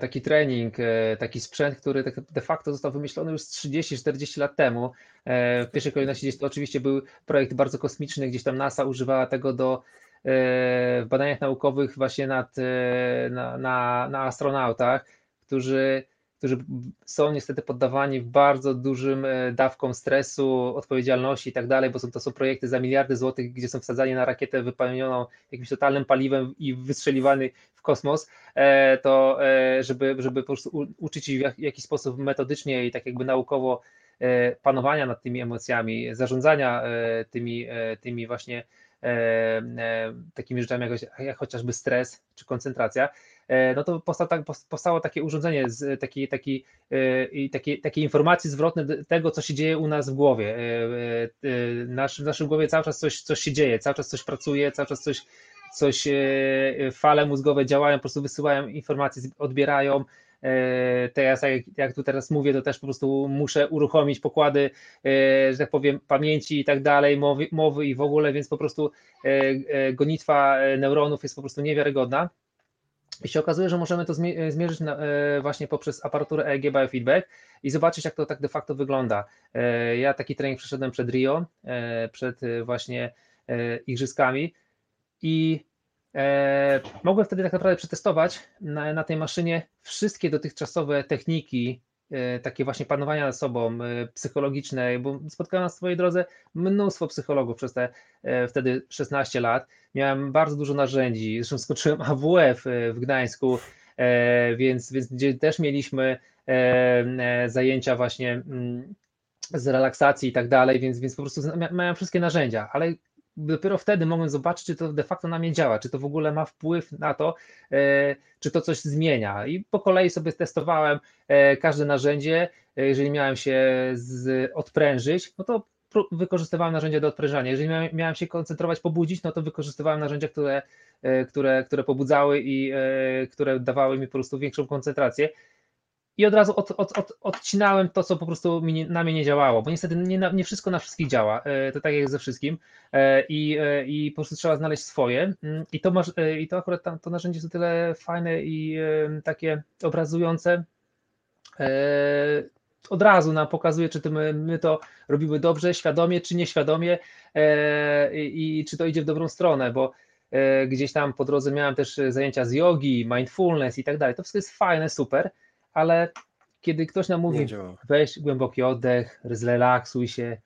taki trening, taki sprzęt, który de facto został wymyślony już trzydzieści czterdzieści lat temu. W pierwszej kolejności gdzieś to oczywiście był projekt bardzo kosmiczny, gdzieś tam NASA używała tego do w badaniach naukowych właśnie nad, na, na, na astronautach, którzy którzy są niestety poddawani bardzo dużym dawkom stresu, odpowiedzialności i tak dalej, bo są, to są projekty za miliardy złotych, gdzie są wsadzani na rakietę wypełnioną jakimś totalnym paliwem i wystrzeliwany w kosmos, to żeby, żeby po prostu uczyć ich w jakiś sposób metodycznie i tak jakby naukowo panowania nad tymi emocjami, zarządzania tymi, tymi właśnie takimi rzeczami jak chociażby stres czy koncentracja, no to powstało takie urządzenie z takiej, takiej, takiej, takiej informacji zwrotnej tego, co się dzieje u nas w głowie. Nasz, w naszym głowie cały czas coś, coś się dzieje, cały czas coś pracuje, cały czas coś, coś fale mózgowe działają, po prostu wysyłają informacje, odbierają. Teraz, jak, jak tu teraz mówię, to też po prostu muszę uruchomić pokłady, że tak powiem, pamięci i tak dalej, mowy, mowy i w ogóle, więc po prostu gonitwa neuronów jest po prostu niewiarygodna. I się okazuje, że możemy to zmierzyć na, właśnie poprzez aparaturę E E G Biofeedback i zobaczyć, jak to tak de facto wygląda. Ja taki trening przeszedłem przed Rio, przed właśnie Igrzyskami i mogłem wtedy tak naprawdę przetestować na, na tej maszynie wszystkie dotychczasowe techniki, takie właśnie panowania nad sobą, psychologiczne, bo spotkałem na swojej drodze mnóstwo psychologów przez te wtedy szesnaście lat. Miałem bardzo dużo narzędzi, zresztą skończyłem A W F w Gdańsku, więc, więc gdzie też mieliśmy zajęcia właśnie z relaksacji i tak dalej, więc, więc po prostu miałem wszystkie narzędzia, ale dopiero wtedy mogłem zobaczyć, czy to de facto na mnie działa, czy to w ogóle ma wpływ na to, czy to coś zmienia. I po kolei sobie testowałem każde narzędzie. Jeżeli miałem się z, odprężyć, no to wykorzystywałem narzędzia do odprężania. Jeżeli miałem się koncentrować, pobudzić, no to wykorzystywałem narzędzia, które, które, które pobudzały i które dawały mi po prostu większą koncentrację. I od razu od, od, od, odcinałem to, co po prostu mi, na mnie nie działało, bo niestety nie, nie wszystko na wszystkich działa, to tak jak ze wszystkim i, i po prostu trzeba znaleźć swoje i to, masz, i to akurat tam, to narzędzie jest o tyle fajne i takie obrazujące, od razu nam pokazuje, czy to my, my to robimy dobrze, świadomie czy nieświadomie i, i czy to idzie w dobrą stronę, bo gdzieś tam po drodze miałem też zajęcia z jogi, mindfulness i tak dalej, to wszystko jest fajne, super. Ale kiedy ktoś nam mówi, weź głęboki oddech, zrelaksuj się,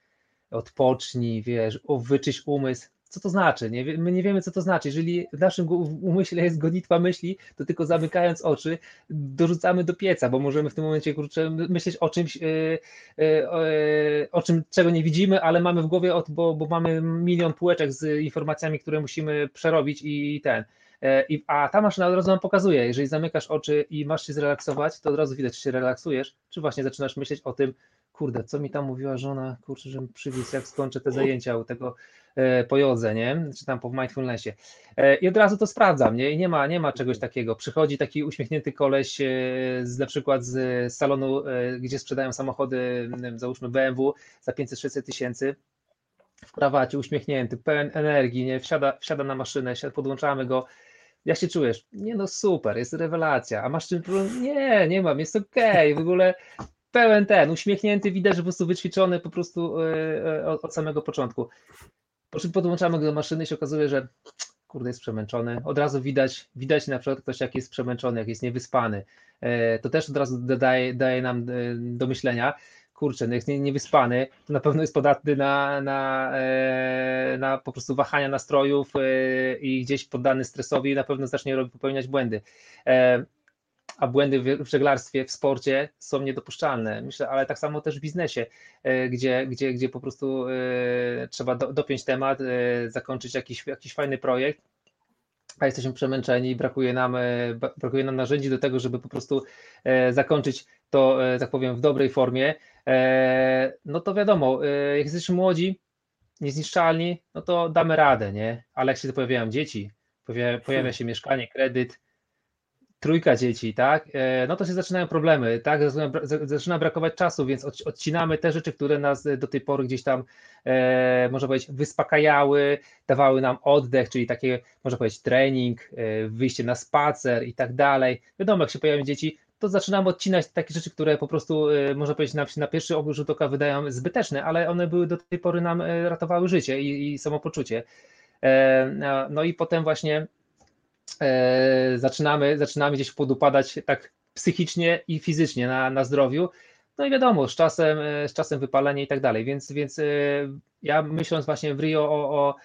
odpocznij, wiesz, wyczyść umysł, co to znaczy? Nie, my nie wiemy, co to znaczy. Jeżeli w naszym umyśle jest gonitwa myśli, to tylko zamykając oczy dorzucamy do pieca, bo możemy w tym momencie, kurczę, myśleć o czymś, yy, yy, o czym, czego nie widzimy, ale mamy w głowie, od, bo, bo mamy milion półeczek z informacjami, które musimy przerobić i, i ten. A ta maszyna od razu nam pokazuje, jeżeli zamykasz oczy i masz się zrelaksować, to od razu widać, czy się relaksujesz, czy właśnie zaczynasz myśleć o tym, kurde, co mi tam mówiła żona, kurczę, żebym przywiózł, jak skończę te zajęcia u tego po jodze, nie? Czy tam po mindfulnessie. I od razu to sprawdzam, nie? I nie ma, nie ma czegoś takiego. Przychodzi taki uśmiechnięty koleś z, na przykład z salonu, gdzie sprzedają samochody, załóżmy B M W za pięćset sześćset tysięcy, w krawacie, uśmiechnięty, pełen energii, nie? Wsiada, wsiada na maszynę, siada, podłączamy go. Jak się czujesz? Nie no super, jest rewelacja. A masz czym problem? Nie, nie mam, jest okej. Okay. W ogóle pełen ten, uśmiechnięty, widać, że po prostu wyćwiczony po prostu yy, od, od samego początku. Po czym podłączamy go do maszyny i się okazuje, że kurde, jest przemęczony. Od razu widać, widać na przykład ktoś, jak jest przemęczony, jak jest niewyspany. To też od razu daje, daje nam do myślenia, kurczę, no jest niewyspany, to na pewno jest podatny na, na, na po prostu wahania nastrojów i gdzieś poddany stresowi, na pewno zacznie robić, popełniać błędy. A błędy w żeglarstwie, w sporcie są niedopuszczalne. Myślę, ale tak samo też w biznesie, gdzie, gdzie, gdzie po prostu trzeba dopiąć temat, zakończyć jakiś, jakiś fajny projekt, a jesteśmy przemęczeni i brakuje nam, brakuje nam narzędzi do tego, żeby po prostu zakończyć to, tak powiem, w dobrej formie. No to wiadomo, jak jesteśmy młodzi, niezniszczalni, no to damy radę, nie? Ale jak się pojawiają dzieci, pojawia, pojawia się mieszkanie, kredyt, trójka dzieci, tak? No to się zaczynają problemy, tak? Zaczyna brakować czasu, więc odcinamy te rzeczy, które nas do tej pory gdzieś tam, e, można powiedzieć, wyspakajały, dawały nam oddech, czyli takie, można powiedzieć, trening, wyjście na spacer i tak dalej. Wiadomo, jak się pojawią dzieci, to zaczynamy odcinać takie rzeczy, które po prostu, można powiedzieć, na, na pierwszy rzut oka wydają zbyteczne, ale one były do tej pory nam ratowały życie i, i samopoczucie. E, no i potem właśnie Eee, zaczynamy, zaczynamy gdzieś podupadać tak psychicznie i fizycznie na, na zdrowiu, no i wiadomo, z czasem, z czasem wypalenie i tak dalej, więc, więc ja myśląc właśnie w Rio o, o,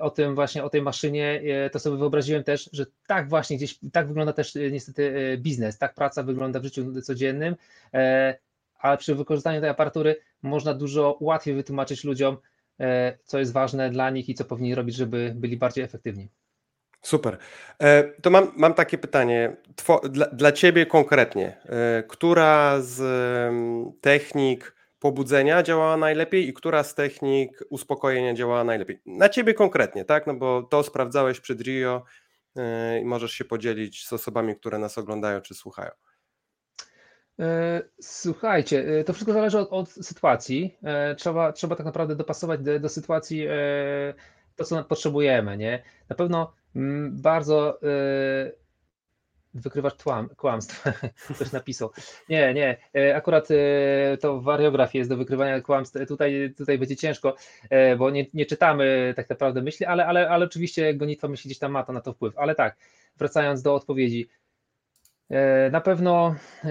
o tym właśnie, o tej maszynie, to sobie wyobraziłem też, że tak właśnie gdzieś, tak wygląda też niestety biznes, tak praca wygląda w życiu codziennym, eee, ale przy wykorzystaniu tej aparatury można dużo łatwiej wytłumaczyć ludziom, e, co jest ważne dla nich i co powinni robić, żeby byli bardziej efektywni. Super. To mam, mam takie pytanie. Two, dla, dla Ciebie konkretnie, która z technik pobudzenia działała najlepiej i która z technik uspokojenia działała najlepiej? Na Ciebie konkretnie, tak? No bo to sprawdzałeś przed Rio i możesz się podzielić z osobami, które nas oglądają czy słuchają. Słuchajcie, to wszystko zależy od, od sytuacji. Trzeba, trzeba tak naprawdę dopasować do, do sytuacji to, co potrzebujemy, nie? Na pewno bardzo yy, wykrywacz tłam, kłamstw, ktoś napisał. Nie, nie, akurat yy, to wariograf jest do wykrywania kłamstw, tutaj, tutaj będzie ciężko, yy, bo nie, nie czytamy tak naprawdę myśli, ale, ale, ale oczywiście gonitwa myśli gdzieś tam ma to na to wpływ, ale tak, wracając do odpowiedzi, yy, na pewno yy,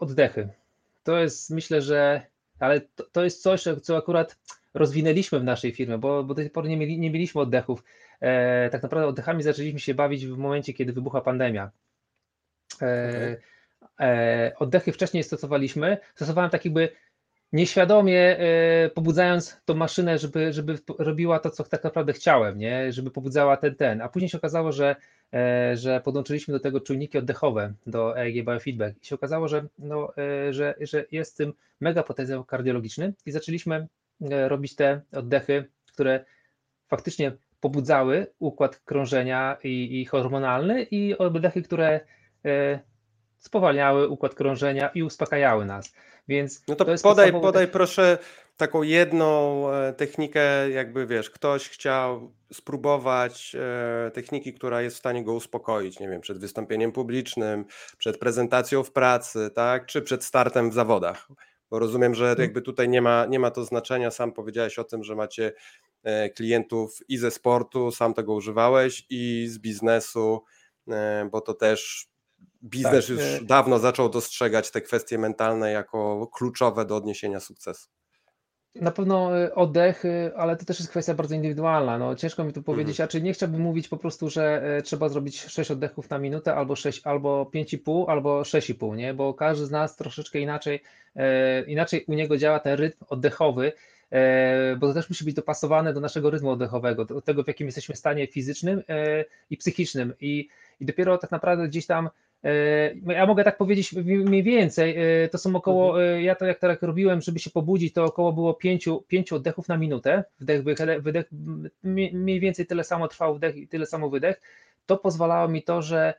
oddechy, to jest, myślę, że, ale to, to jest coś, co akurat rozwinęliśmy w naszej firmie, bo, bo do tej pory nie, mieli, nie mieliśmy oddechów. E, tak naprawdę oddechami zaczęliśmy się bawić w momencie, kiedy wybuchła pandemia. E, e, oddechy wcześniej stosowaliśmy. Stosowałem tak jakby nieświadomie, e, pobudzając tą maszynę, żeby, żeby robiła to, co tak naprawdę chciałem, nie? Żeby pobudzała ten, ten. A później się okazało, że, e, że podłączyliśmy do tego czujniki oddechowe, do E E G Biofeedback. I się okazało, że, no, e, że, że jest w tym mega potencjał kardiologiczny i zaczęliśmy robić te oddechy, które faktycznie pobudzały układ krążenia i, i hormonalny, i oddechy, które e, spowalniały układ krążenia i uspokajały nas. Więc no to, to jest podaj, podaj technika. Proszę taką jedną technikę, jakby wiesz, ktoś chciał spróbować e, techniki, która jest w stanie go uspokoić, nie wiem, przed wystąpieniem publicznym, przed prezentacją w pracy, tak, czy przed startem w zawodach. Bo rozumiem, że jakby tutaj nie ma, nie ma to znaczenia, sam powiedziałeś o tym, że macie klientów i ze sportu, sam tego używałeś, i z biznesu, bo to też biznes tak, już dawno zaczął dostrzegać te kwestie mentalne jako kluczowe do odniesienia sukcesu. Na pewno oddech, ale to też jest kwestia bardzo indywidualna. No, ciężko mi tu powiedzieć, mhm. a czy nie chciałbym mówić po prostu, że trzeba zrobić sześć oddechów na minutę, albo sześć, albo pięć i pół, albo sześć i pół, nie? Bo każdy z nas troszeczkę inaczej, e, inaczej u niego działa ten rytm oddechowy, e, bo to też musi być dopasowane do naszego rytmu oddechowego, do tego, w jakim jesteśmy stanie fizycznym e, i psychicznym. I, I dopiero tak naprawdę gdzieś tam ja mogę tak powiedzieć mniej więcej, to są około, ja to jak tak robiłem, żeby się pobudzić, to około było pięciu, pięciu oddechów na minutę, wdech, wydech, mniej więcej tyle samo trwał wdech i tyle samo wydech, to pozwalało mi to, że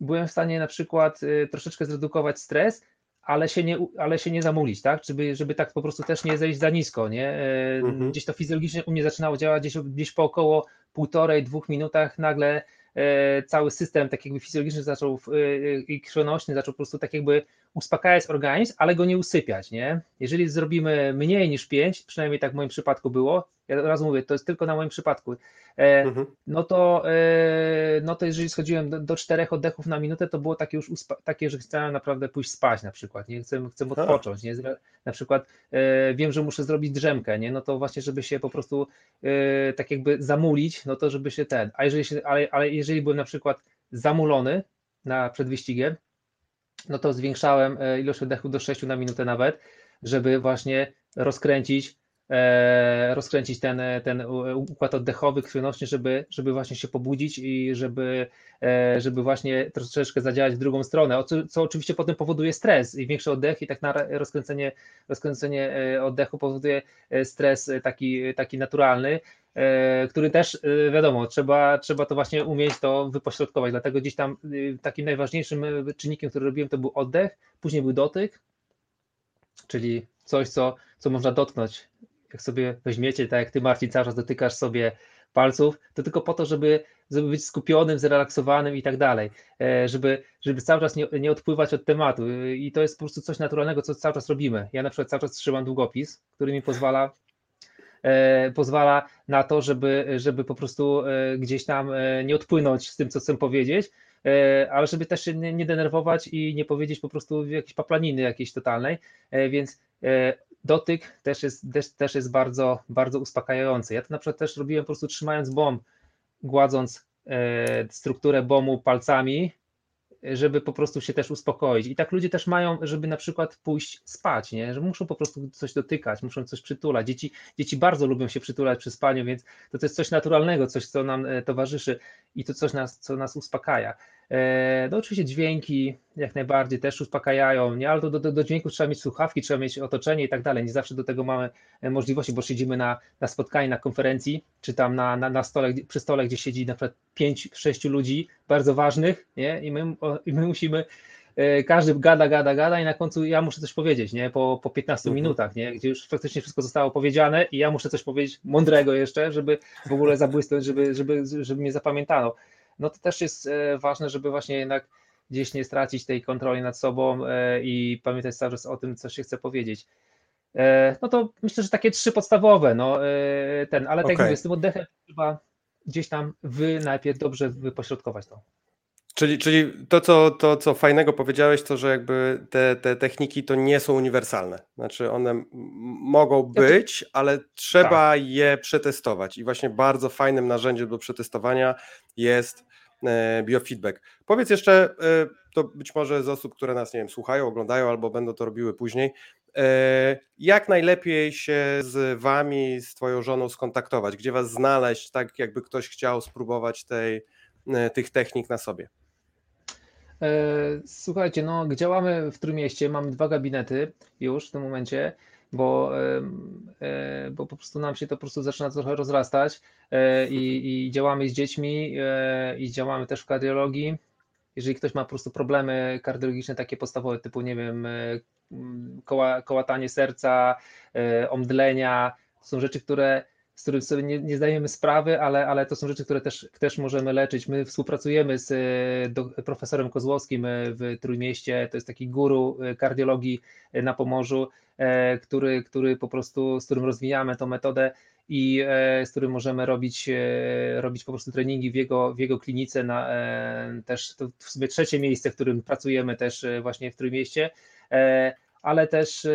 byłem w stanie na przykład troszeczkę zredukować stres, ale się nie, ale się nie zamulić, tak? Żeby, żeby tak po prostu też nie zejść za nisko, nie? Gdzieś to fizjologicznie u mnie zaczynało działać, gdzieś, gdzieś po około półtorej, dwóch minutach nagle cały system tak jakby fizjologiczny zaczął i krwionośny zaczął po prostu tak jakby uspokajać organizm, ale go nie usypiać, nie? Jeżeli zrobimy mniej niż pięć, przynajmniej tak w moim przypadku było, ja od razu mówię, to jest tylko na moim przypadku, mhm. no, to, no to jeżeli schodziłem do, do czterech oddechów na minutę, to było takie już, takie, że chciałem naprawdę pójść spać na przykład, nie? Chcę, chcę odpocząć, nie? Na przykład wiem, że muszę zrobić drzemkę, nie? No to właśnie, żeby się po prostu tak jakby zamulić, no to żeby się ten, a jeżeli się, ale, ale jeżeli byłem na przykład zamulony na, przed wyścigiem, no to zwiększałem ilość oddechów do sześciu na minutę nawet, żeby właśnie rozkręcić, rozkręcić ten, ten układ oddechowy, krwionośny, żeby, żeby właśnie się pobudzić i żeby, żeby właśnie troszeczkę zadziałać w drugą stronę, co, co oczywiście potem powoduje stres i większy oddech i tak na rozkręcenie, rozkręcenie oddechu powoduje stres taki, taki naturalny, który też wiadomo, trzeba, trzeba to właśnie umieć to wypośrodkować, dlatego gdzieś tam takim najważniejszym czynnikiem, który robiłem, to był oddech, później był dotyk, czyli coś, co, co można dotknąć. Jak sobie weźmiecie, tak jak ty, Marcin, cały czas dotykasz sobie palców, to tylko po to, żeby, żeby być skupionym, zrelaksowanym i tak dalej, żeby, żeby cały czas nie, nie odpływać od tematu i to jest po prostu coś naturalnego, co cały czas robimy. Ja na przykład cały czas trzymam długopis, który mi pozwala pozwala na to, żeby, żeby po prostu gdzieś tam nie odpłynąć z tym, co chcę powiedzieć, ale żeby też się nie denerwować i nie powiedzieć po prostu jakiejś paplaniny jakiejś totalnej, więc dotyk też jest, też, też jest bardzo, bardzo uspokajający. Ja to na przykład też robiłem po prostu trzymając bom, gładząc strukturę bomu palcami, żeby po prostu się też uspokoić. I tak ludzie też mają, żeby na przykład pójść spać, nie? Że muszą po prostu coś dotykać, muszą coś przytulać. Dzieci, dzieci bardzo lubią się przytulać przy spaniu, więc to, to jest coś naturalnego, coś, co nam towarzyszy i to coś, nas, co nas uspokaja. No oczywiście dźwięki jak najbardziej też uspokajają, nie? Ale do, do, do dźwięku trzeba mieć słuchawki, trzeba mieć otoczenie i tak dalej. Nie zawsze do tego mamy możliwości, bo siedzimy na, na spotkaniu, na konferencji, czy tam na, na, na stole, przy stole, gdzie siedzi na przykład pięć, sześciu ludzi bardzo ważnych, nie? I my, i my musimy, każdy gada, gada, gada i na końcu ja muszę coś powiedzieć, nie? Po, po piętnastu mhm. minutach, nie? Gdzie już praktycznie wszystko zostało powiedziane i ja muszę coś powiedzieć mądrego jeszcze, żeby w ogóle zabłysnąć, żeby, żeby, żeby mnie zapamiętano. No to też jest ważne, żeby właśnie jednak gdzieś nie stracić tej kontroli nad sobą i pamiętać cały czas o tym, co się chce powiedzieć. No to myślę, że takie trzy podstawowe, no ten, ale tak okay. Z tym oddechem trzeba gdzieś tam wy najpierw dobrze wypośrodkować to. Czyli, czyli to, co, to, co fajnego powiedziałeś, to że jakby te, te techniki to nie są uniwersalne. Znaczy one m- mogą być, ale trzeba tak. je przetestować. I właśnie bardzo fajnym narzędziem do przetestowania jest e, biofeedback. Powiedz jeszcze, e, to być może z osób, które nas, nie wiem, słuchają, oglądają albo będą to robiły później, e, jak najlepiej się z wami, z twoją żoną skontaktować? Gdzie was znaleźć, tak jakby ktoś chciał spróbować tej, e, tych technik na sobie? Słuchajcie, no działamy w Trójmieście, mamy dwa gabinety już w tym momencie, bo, bo po prostu nam się to po prostu zaczyna trochę rozrastać i, i działamy z dziećmi i działamy też w kardiologii. Jeżeli ktoś ma po prostu problemy kardiologiczne takie podstawowe typu, nie wiem, koła, kołatanie serca, omdlenia, to są rzeczy, które z którym sobie nie, nie zdajemy sprawy, ale, ale to są rzeczy, które też, też możemy leczyć. My współpracujemy z do, profesorem Kozłowskim w Trójmieście, to jest taki guru kardiologii na Pomorzu, który, który po prostu, z którym rozwijamy tą metodę i z którym możemy robić, robić po prostu treningi w jego, w jego klinice. Na, też to w sumie trzecie miejsce, w którym pracujemy też właśnie w Trójmieście. Ale też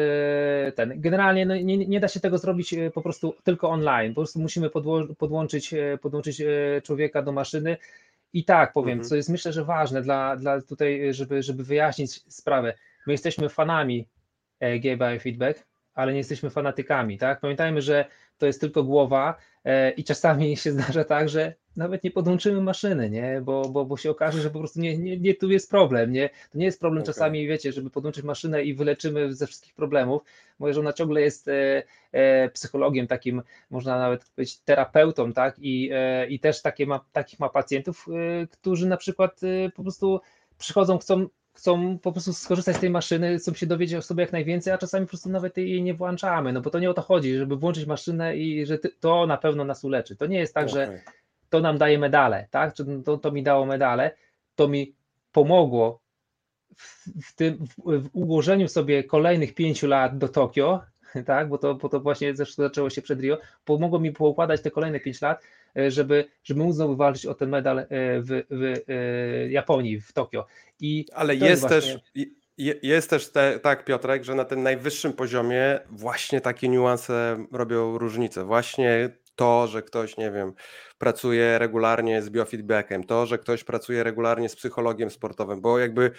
ten, generalnie no nie, nie da się tego zrobić po prostu tylko online, po prostu musimy podło- podłączyć, podłączyć człowieka do maszyny i tak powiem, mhm. co jest myślę, że ważne dla, dla tutaj, żeby, żeby wyjaśnić sprawę. My jesteśmy fanami E E G Biofeedback, ale nie jesteśmy fanatykami, tak? Pamiętajmy, że to jest tylko głowa i czasami się zdarza tak, że nawet nie podłączymy maszyny, nie? Bo, bo, bo się okaże, że po prostu nie, nie, nie tu jest problem, nie? To nie jest problem okay. czasami, wiecie, żeby podłączyć maszynę i wyleczymy ze wszystkich problemów. Moja żona ciągle jest e, e, psychologiem takim, można nawet być terapeutą, tak? I, e, i też takie ma, takich ma pacjentów, e, którzy na przykład e, po prostu przychodzą, chcą chcą po prostu skorzystać z tej maszyny, chcą się dowiedzieć o sobie jak najwięcej, a czasami po prostu nawet jej nie włączamy, no bo to nie o to chodzi, żeby włączyć maszynę i że to na pewno nas uleczy. To nie jest tak, okay. że to nam daje medale, tak? To, to mi dało medale, to mi pomogło w, tym, w ułożeniu sobie kolejnych pięciu lat do Tokio, tak, bo to, bo to właśnie zaczęło się przed Rio, pomogło mi poukładać te kolejne pięć lat, żeby, żeby móc znowu walczyć o ten medal w, w, w Japonii, w Tokio. I ale jest, jest właśnie... też... Jest też te, tak, Piotrek, że na tym najwyższym poziomie właśnie takie niuanse robią różnicę. Właśnie to, że ktoś, nie wiem, pracuje regularnie z biofeedbackiem, to, że ktoś pracuje regularnie z psychologiem sportowym, bo jakby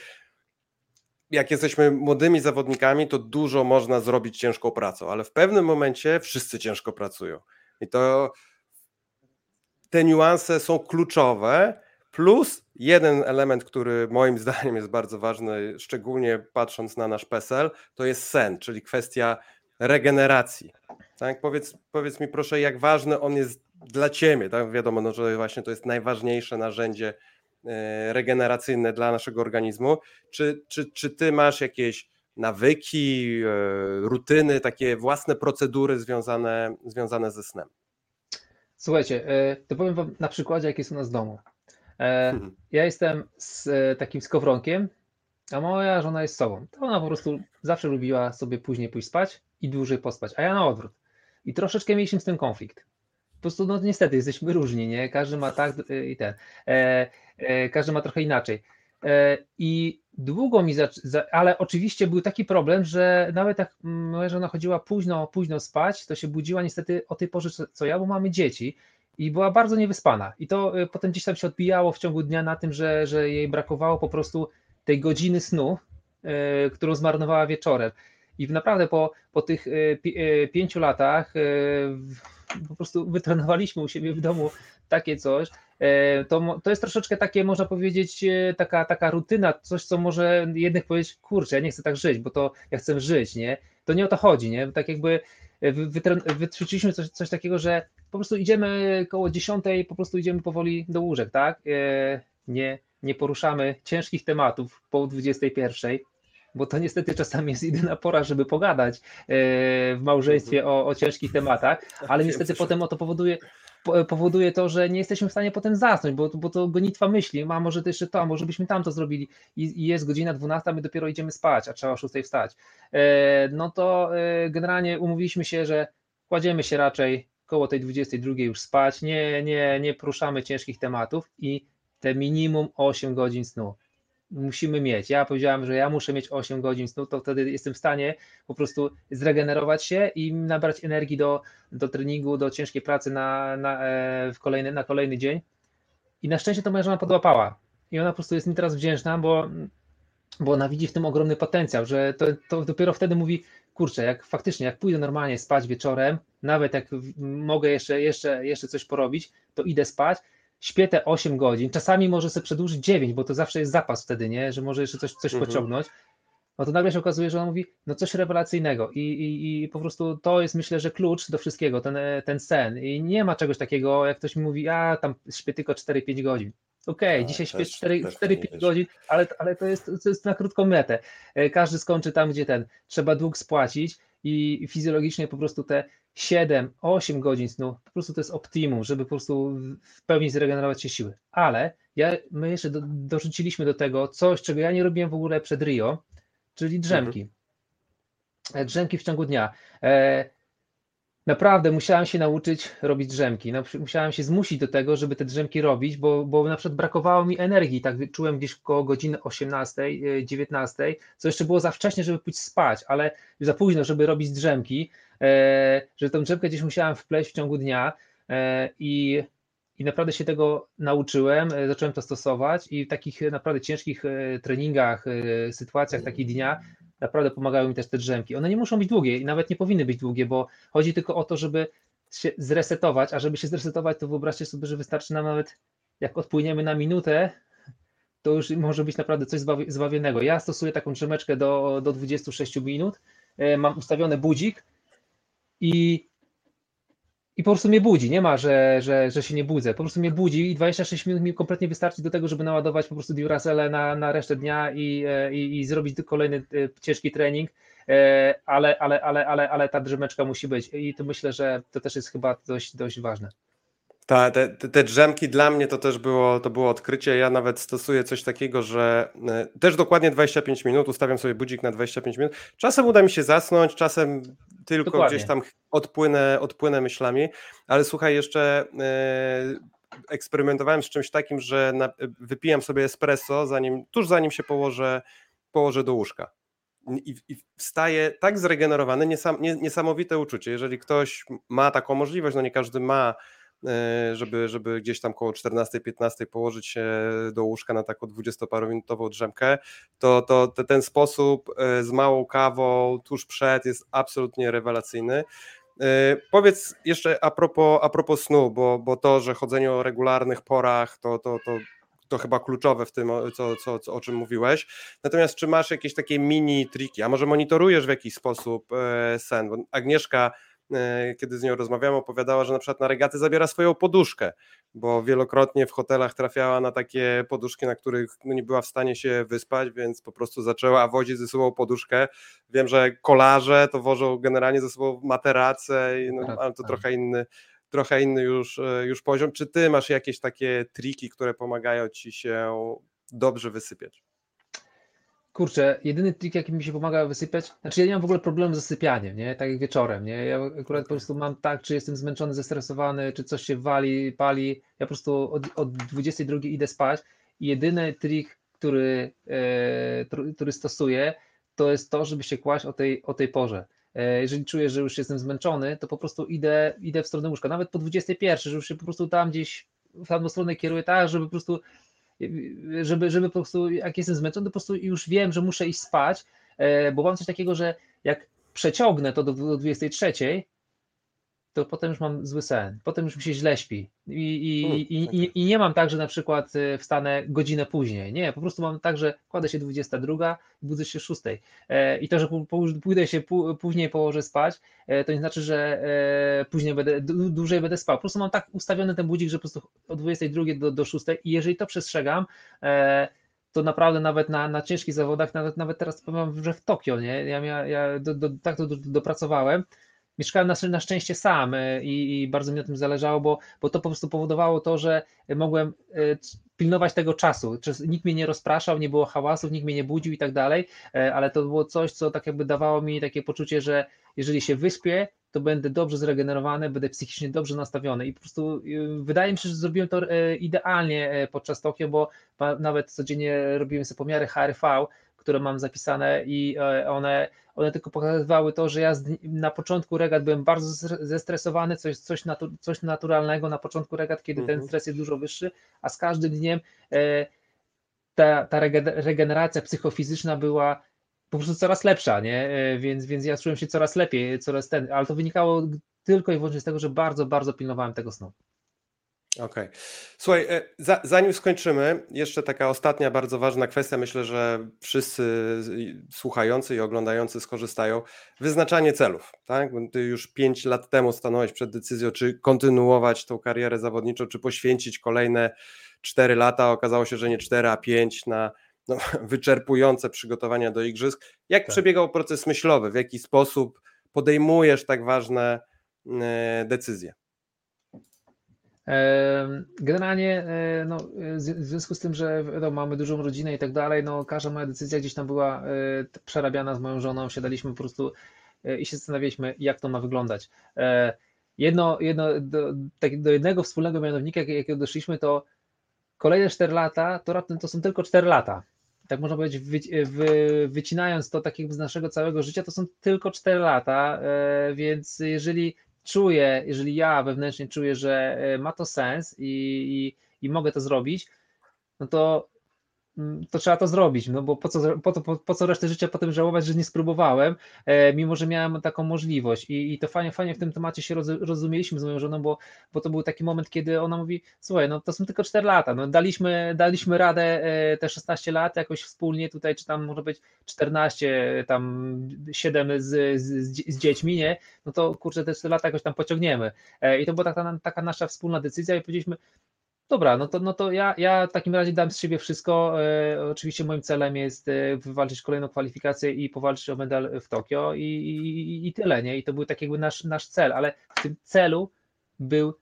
jak jesteśmy młodymi zawodnikami, to dużo można zrobić ciężką pracą, ale w pewnym momencie wszyscy ciężko pracują. I to te niuanse są kluczowe. Plus jeden element, który moim zdaniem jest bardzo ważny, szczególnie patrząc na nasz P S L, to jest sen, czyli kwestia regeneracji. Tak? Powiedz, powiedz mi proszę, jak ważny on jest dla Ciebie. Tak? Wiadomo, no, że właśnie to jest najważniejsze narzędzie regeneracyjne dla naszego organizmu. Czy, czy, czy Ty masz jakieś nawyki, rutyny, takie własne procedury związane, związane ze snem? Słuchajcie, to powiem Wam na przykładzie, jaki jest u nas w domu. Ja jestem z takim skowronkiem, a moja żona jest sobą. To ona po prostu zawsze lubiła sobie później pójść spać i dłużej pospać, a ja na odwrót. I troszeczkę mieliśmy z tym konflikt. Po prostu no niestety jesteśmy różni, nie? Każdy ma tak i ten. E, e, każdy ma trochę inaczej. E, I długo mi, za, za, ale oczywiście był taki problem, że nawet jak moja żona chodziła późno, późno spać, to się budziła niestety o tej porze co ja, bo mamy dzieci. I była bardzo niewyspana. I to potem gdzieś tam się odbijało w ciągu dnia na tym, że, że jej brakowało po prostu tej godziny snu, yy, którą zmarnowała wieczorem. I naprawdę po, po tych yy, yy, pięciu latach yy, po prostu wytrenowaliśmy u siebie w domu takie coś. Yy, to, to jest troszeczkę takie, można powiedzieć, yy, taka, taka rutyna, coś, co może jednych powiedzieć, kurczę, ja nie chcę tak żyć, bo to ja chcę żyć, nie? To nie o to chodzi, nie? Tak jakby wytrenowaliśmy coś, coś takiego, że po prostu idziemy koło dziesiątej, po prostu idziemy powoli do łóżek, tak? Nie, nie poruszamy ciężkich tematów po dwudziestej pierwszej, bo to niestety czasami jest jedyna pora, żeby pogadać w małżeństwie o, o ciężkich tematach, ale niestety potem o to powoduje, powoduje to, że nie jesteśmy w stanie potem zasnąć, bo, bo to gonitwa myśli, a może to jeszcze to, a może byśmy tam to zrobili i, i jest godzina dwunasta, my dopiero idziemy spać, a trzeba o szóstej wstać. No to generalnie umówiliśmy się, że kładziemy się raczej koło tej dwudziestej drugiej już spać, nie, nie, nie poruszamy ciężkich tematów i te minimum osiem godzin snu musimy mieć. Ja powiedziałem, że ja muszę mieć osiem godzin snu, to wtedy jestem w stanie po prostu zregenerować się i nabrać energii do, do treningu, do ciężkiej pracy na, na, w kolejny, na kolejny dzień. I na szczęście to moja żona podłapała i ona po prostu jest mi teraz wdzięczna, bo, bo ona widzi w tym ogromny potencjał, że to, to dopiero wtedy mówi, kurczę, jak faktycznie, jak pójdę normalnie spać wieczorem, nawet jak mogę jeszcze, jeszcze, jeszcze coś porobić, to idę spać, śpię te osiem godzin, czasami może sobie przedłużyć dziewięć, bo to zawsze jest zapas wtedy, nie, że może jeszcze coś, coś mhm. pociągnąć, no to nagle się okazuje, że on mówi, no coś rewelacyjnego i, i, i po prostu to jest, myślę, że klucz do wszystkiego, ten, ten sen i nie ma czegoś takiego, jak ktoś mi mówi, a tam śpię tylko cztery pięć godzin. Okej, okay, dzisiaj śpiesz cztery pięć godzin, ale, ale to, jest, to jest na krótką metę. Każdy skończy tam, gdzie ten. Trzeba dług spłacić i fizjologicznie po prostu te siedem osiem godzin snu, po prostu to jest optimum, żeby po prostu w pełni zregenerować się siły. Ale ja, my jeszcze do, dorzuciliśmy do tego coś, czego ja nie robiłem w ogóle przed Rio, czyli drzemki. Mhm. Drzemki w ciągu dnia. E, Naprawdę musiałem się nauczyć robić drzemki, musiałem się zmusić do tego, żeby te drzemki robić, bo, bo na przykład brakowało mi energii, tak czułem gdzieś koło godziny osiemnastej, dziewiętnastej, co jeszcze było za wcześnie, żeby pójść spać, ale za późno, żeby robić drzemki, że tą drzemkę gdzieś musiałem wpleść w ciągu dnia i, i naprawdę się tego nauczyłem, zacząłem to stosować i w takich naprawdę ciężkich treningach, sytuacjach takich dnia naprawdę pomagały mi też te drzemki. One nie muszą być długie i nawet nie powinny być długie, bo chodzi tylko o to, żeby się zresetować, a żeby się zresetować, to wyobraźcie sobie, że wystarczy nam nawet, jak odpłyniemy na minutę, to już może być naprawdę coś zbawiennego. Ja stosuję taką drzemeczkę do, do dwudziestu sześciu minut, mam ustawiony budzik i, i po prostu mnie budzi, nie ma, że, że, że się nie budzę, po prostu mnie budzi i dwadzieścia sześć minut mi kompletnie wystarczy do tego, żeby naładować po prostu diurasele na, na resztę dnia i, i, i zrobić kolejny ciężki trening, ale, ale, ale, ale, ale ta drzemeczka musi być i to myślę, że to też jest chyba dość, dość ważne. Ta, te, te drzemki dla mnie to też było, to było odkrycie. Ja nawet stosuję coś takiego, że też dokładnie dwadzieścia pięć minut, ustawiam sobie budzik na dwadzieścia pięć minut. Czasem uda mi się zasnąć, czasem tylko dokładnie. Gdzieś tam odpłynę, odpłynę myślami, ale słuchaj, jeszcze yy, eksperymentowałem z czymś takim, że na, wypijam sobie espresso, zanim, tuż zanim się położę, położę do łóżka. I, i wstaję tak zregenerowany, niesam, nie, niesamowite uczucie. Jeżeli ktoś ma taką możliwość, no nie każdy ma, żeby, żeby gdzieś tam koło czternastej, piętnastej położyć się do łóżka na taką dwudziestoparominutową drzemkę, to, to, to ten sposób z małą kawą tuż przed jest absolutnie rewelacyjny. Powiedz jeszcze a propos, a propos snu, bo, bo to, że chodzenie o regularnych porach to, to, to, to chyba kluczowe w tym, co, co, co, o czym mówiłeś. Natomiast czy masz jakieś takie mini triki, a może monitorujesz w jakiś sposób sen? Bo Agnieszka, kiedy z nią rozmawiałam, opowiadała, że na przykład na regaty zabiera swoją poduszkę, bo wielokrotnie w hotelach trafiała na takie poduszki, na których nie była w stanie się wyspać, więc po prostu zaczęła wozić ze sobą poduszkę. Wiem, że kolarze to wożą generalnie ze sobą materace, no, ale to trochę inny, trochę inny już, już poziom. Czy ty masz jakieś takie triki, które pomagają ci się dobrze wysypiać? Kurczę, jedyny trik, jaki mi się pomaga wysypiać, znaczy ja nie mam w ogóle problemu z zasypianiem, nie? Tak jak wieczorem, nie? Ja akurat po prostu mam tak, czy jestem zmęczony, zestresowany, czy coś się wali, pali, ja po prostu od, od dwudziestej drugiej idę spać i jedyny trik, który, e, który stosuję, to jest to, żeby się kłaść o tej, o tej porze. E, jeżeli czuję, że już jestem zmęczony, to po prostu idę, idę w stronę łóżka, nawet po dwudziestej pierwszej, że już się po prostu tam gdzieś w tamtą stronę kieruję, tak, żeby po prostu Żeby, żeby po prostu, jak jestem zmęczony, to po prostu już wiem, że muszę iść spać, bo mam coś takiego, że jak przeciągnę to do, do dwudziestej trzeciej, to potem już mam zły sen, potem już mi się źle śpi i, i, U, i, tak. i, i nie mam tak, że na przykład wstanę godzinę później, nie, po prostu mam tak, że kładę się dwudziesta druga i budzę się szósta i to, że pójdę się później położę spać, to nie znaczy, że później będę, dłużej będę spał, po prostu mam tak ustawiony ten budzik, że po prostu od dwudziestej drugiej do, do szóstej i jeżeli to przestrzegam, to naprawdę nawet na, na ciężkich zawodach, nawet, nawet teraz powiem, że w Tokio, nie, ja, ja, ja do, do, tak to do, do, dopracowałem. Mieszkałem na, na szczęście sam i, i bardzo mi na tym zależało, bo, bo to po prostu powodowało to, że mogłem pilnować tego czasu. Nikt mnie nie rozpraszał, nie było hałasów, nikt mnie nie budził i tak dalej, ale to było coś, co tak jakby dawało mi takie poczucie, że jeżeli się wyspię, to będę dobrze zregenerowany, będę psychicznie dobrze nastawiony i po prostu wydaje mi się, że zrobiłem to idealnie podczas Tokio, bo nawet codziennie robiłem sobie pomiary H R V, które mam zapisane i one, one tylko pokazywały to, że ja z, na początku regat byłem bardzo zestresowany, coś, coś, natu, coś naturalnego na początku regat, kiedy mhm. ten stres jest dużo wyższy, a z każdym dniem e, ta, ta regeneracja psychofizyczna była po prostu coraz lepsza, nie? E, więc, więc ja czułem się coraz lepiej, coraz ten, ale to wynikało tylko i wyłącznie z tego, że bardzo, bardzo pilnowałem tego snu. Okej. Okay. Słuchaj, za, zanim skończymy, jeszcze taka ostatnia bardzo ważna kwestia, myślę, że wszyscy słuchający i oglądający skorzystają, wyznaczanie celów, tak? Ty już pięć lat temu stanąłeś przed decyzją, czy kontynuować tą karierę zawodniczą, czy poświęcić kolejne cztery lata, okazało się, że nie cztery, a pięć na no, wyczerpujące przygotowania do igrzysk. Jak tak. przebiegał proces myślowy, w jaki sposób podejmujesz tak ważne decyzje? Generalnie no, w związku z tym, że no, mamy dużą rodzinę i tak dalej, no każda moja decyzja gdzieś tam była przerabiana z moją żoną, siadaliśmy po prostu i się zastanawialiśmy, jak to ma wyglądać. Jedno, jedno do, tak, do jednego wspólnego mianownika, jakiego doszliśmy, to kolejne cztery lata, to raptem to są tylko cztery lata. Tak można powiedzieć, wy, wy, wycinając to tak jakby z naszego całego życia, to są tylko cztery lata, więc jeżeli czuję, jeżeli ja wewnętrznie czuję, że ma to sens i, i, i mogę to zrobić, no to, to trzeba to zrobić, no bo po co, po, po, po co resztę życia potem żałować, że nie spróbowałem, e, mimo że miałem taką możliwość i, i to fajnie, fajnie w tym temacie się roz, rozumieliśmy z moją żoną, bo, bo to był taki moment, kiedy ona mówi, słuchaj, no to są tylko cztery lata, no daliśmy, daliśmy radę e, te szesnaście lat jakoś wspólnie tutaj, czy tam może być czternaście, tam siedem z, z, z dziećmi, nie, no to kurczę, te cztery lata jakoś tam pociągniemy e, i to była taka, taka nasza wspólna decyzja i powiedzieliśmy, dobra, no to, no to ja, ja w takim razie dam z siebie wszystko. E, oczywiście moim celem jest e, wywalczyć kolejną kwalifikację i powalczyć o medal w Tokio i, i, i tyle, nie? I to był taki jakby nasz, nasz cel, ale w tym celu był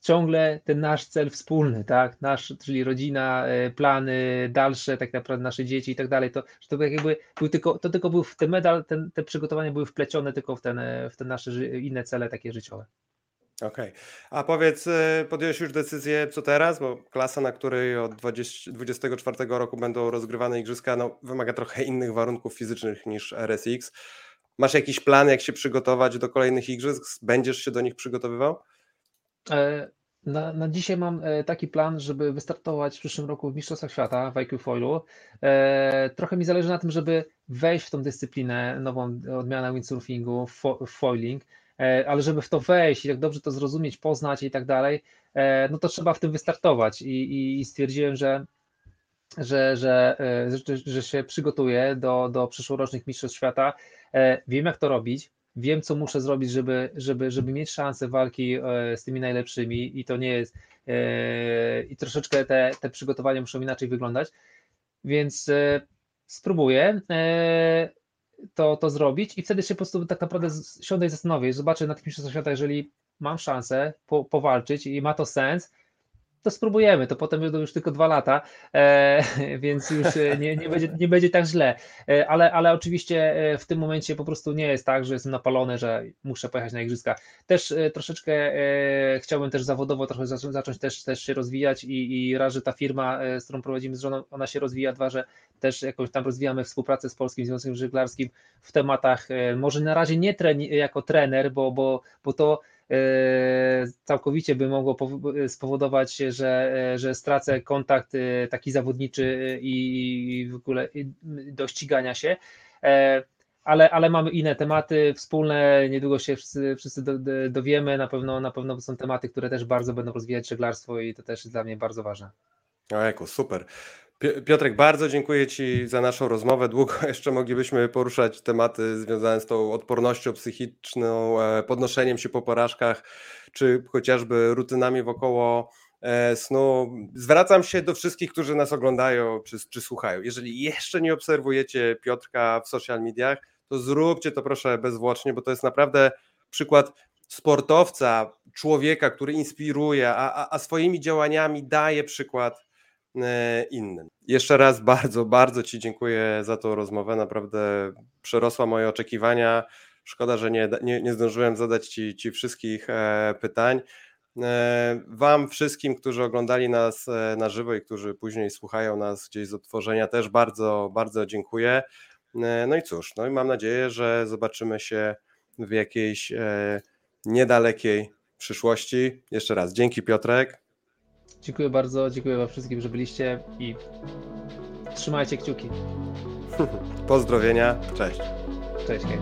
ciągle ten nasz cel wspólny, tak, nasz, czyli rodzina, plany dalsze, tak naprawdę nasze dzieci i tak dalej, to, że to jakby był tylko, to tylko był w ten medal, ten, te przygotowania były wplecione tylko w, ten, w te nasze inne cele takie życiowe. Okej, okay. A powiedz, podjąłeś już decyzję, co teraz, bo klasa, na której od dwudziestego czwartego roku będą rozgrywane igrzyska, no, wymaga trochę innych warunków fizycznych niż R S X. Masz jakiś plan, jak się przygotować do kolejnych igrzysk? Będziesz się do nich przygotowywał? Na, na dzisiaj mam taki plan, żeby wystartować w przyszłym roku w Mistrzostwach Świata w I Q Foilu. Trochę mi zależy na tym, żeby wejść w tą dyscyplinę, nową odmianę windsurfingu, fo, foiling, ale żeby w to wejść i tak dobrze to zrozumieć, poznać i tak dalej, no to trzeba w tym wystartować i, i, i stwierdziłem, że Że, że, że, że się przygotuję do, do przyszłorocznych mistrzostw świata. Wiem, jak to robić, wiem, co muszę zrobić, żeby, żeby, żeby mieć szansę walki z tymi najlepszymi i to nie jest, i troszeczkę te, te przygotowania muszą inaczej wyglądać, więc spróbuję to, to zrobić i wtedy się po prostu tak naprawdę siądę i zastanowię, zobaczę na tych mistrzostwach świata, jeżeli mam szansę po, powalczyć i ma to sens, to spróbujemy, to potem będą już tylko dwa lata, e, więc już nie, nie, będzie, nie będzie tak źle, e, ale, ale oczywiście w tym momencie po prostu nie jest tak, że jestem napalony, że muszę pojechać na igrzyska. Też e, troszeczkę e, chciałbym też zawodowo trochę zacząć, zacząć też, też się rozwijać i, i raz, że ta firma, z którą prowadzimy z żoną, ona się rozwija, dwa, że też jakoś tam rozwijamy współpracę z Polskim Związkiem Żeglarskim w tematach, e, może na razie nie tren, jako trener, bo, bo, bo to całkowicie by mogło spowodować, że, że stracę kontakt taki zawodniczy i w ogóle do ścigania się, ale, ale mamy inne tematy wspólne, niedługo się wszyscy, wszyscy dowiemy, na pewno, na pewno są tematy, które też bardzo będą rozwijać żeglarstwo i to też jest dla mnie bardzo ważne. Ojejku, super. Piotrek, bardzo dziękuję Ci za naszą rozmowę. Długo jeszcze moglibyśmy poruszać tematy związane z tą odpornością psychiczną, podnoszeniem się po porażkach, czy chociażby rutynami wokoło snu. Zwracam się do wszystkich, którzy nas oglądają czy, czy słuchają. Jeżeli jeszcze nie obserwujecie Piotrka w social mediach, to zróbcie to proszę bezwłocznie, bo to jest naprawdę przykład sportowca, człowieka, który inspiruje, a, a, a swoimi działaniami daje przykład innym. Jeszcze raz bardzo, bardzo Ci dziękuję za tą rozmowę, naprawdę przerosła moje oczekiwania, szkoda, że nie, nie, nie zdążyłem zadać Ci, ci wszystkich e, pytań. E, wam wszystkim, którzy oglądali nas e, na żywo i którzy później słuchają nas gdzieś z odtworzenia, też bardzo, bardzo dziękuję. E, no i cóż, no i mam nadzieję, że zobaczymy się w jakiejś e, niedalekiej przyszłości. Jeszcze raz dzięki Piotrek. Dziękuję bardzo, dziękuję wam wszystkim, że byliście i trzymajcie kciuki. Pozdrowienia, cześć. Cześć. Hej.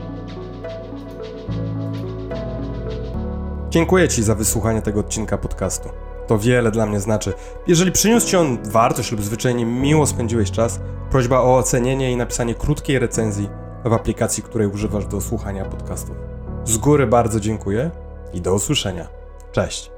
Dziękuję Ci za wysłuchanie tego odcinka podcastu. To wiele dla mnie znaczy. Jeżeli przyniósł Ci on wartość lub zwyczajnie miło spędziłeś czas, prośba o ocenienie i napisanie krótkiej recenzji w aplikacji, której używasz do słuchania podcastów. Z góry bardzo dziękuję i do usłyszenia. Cześć.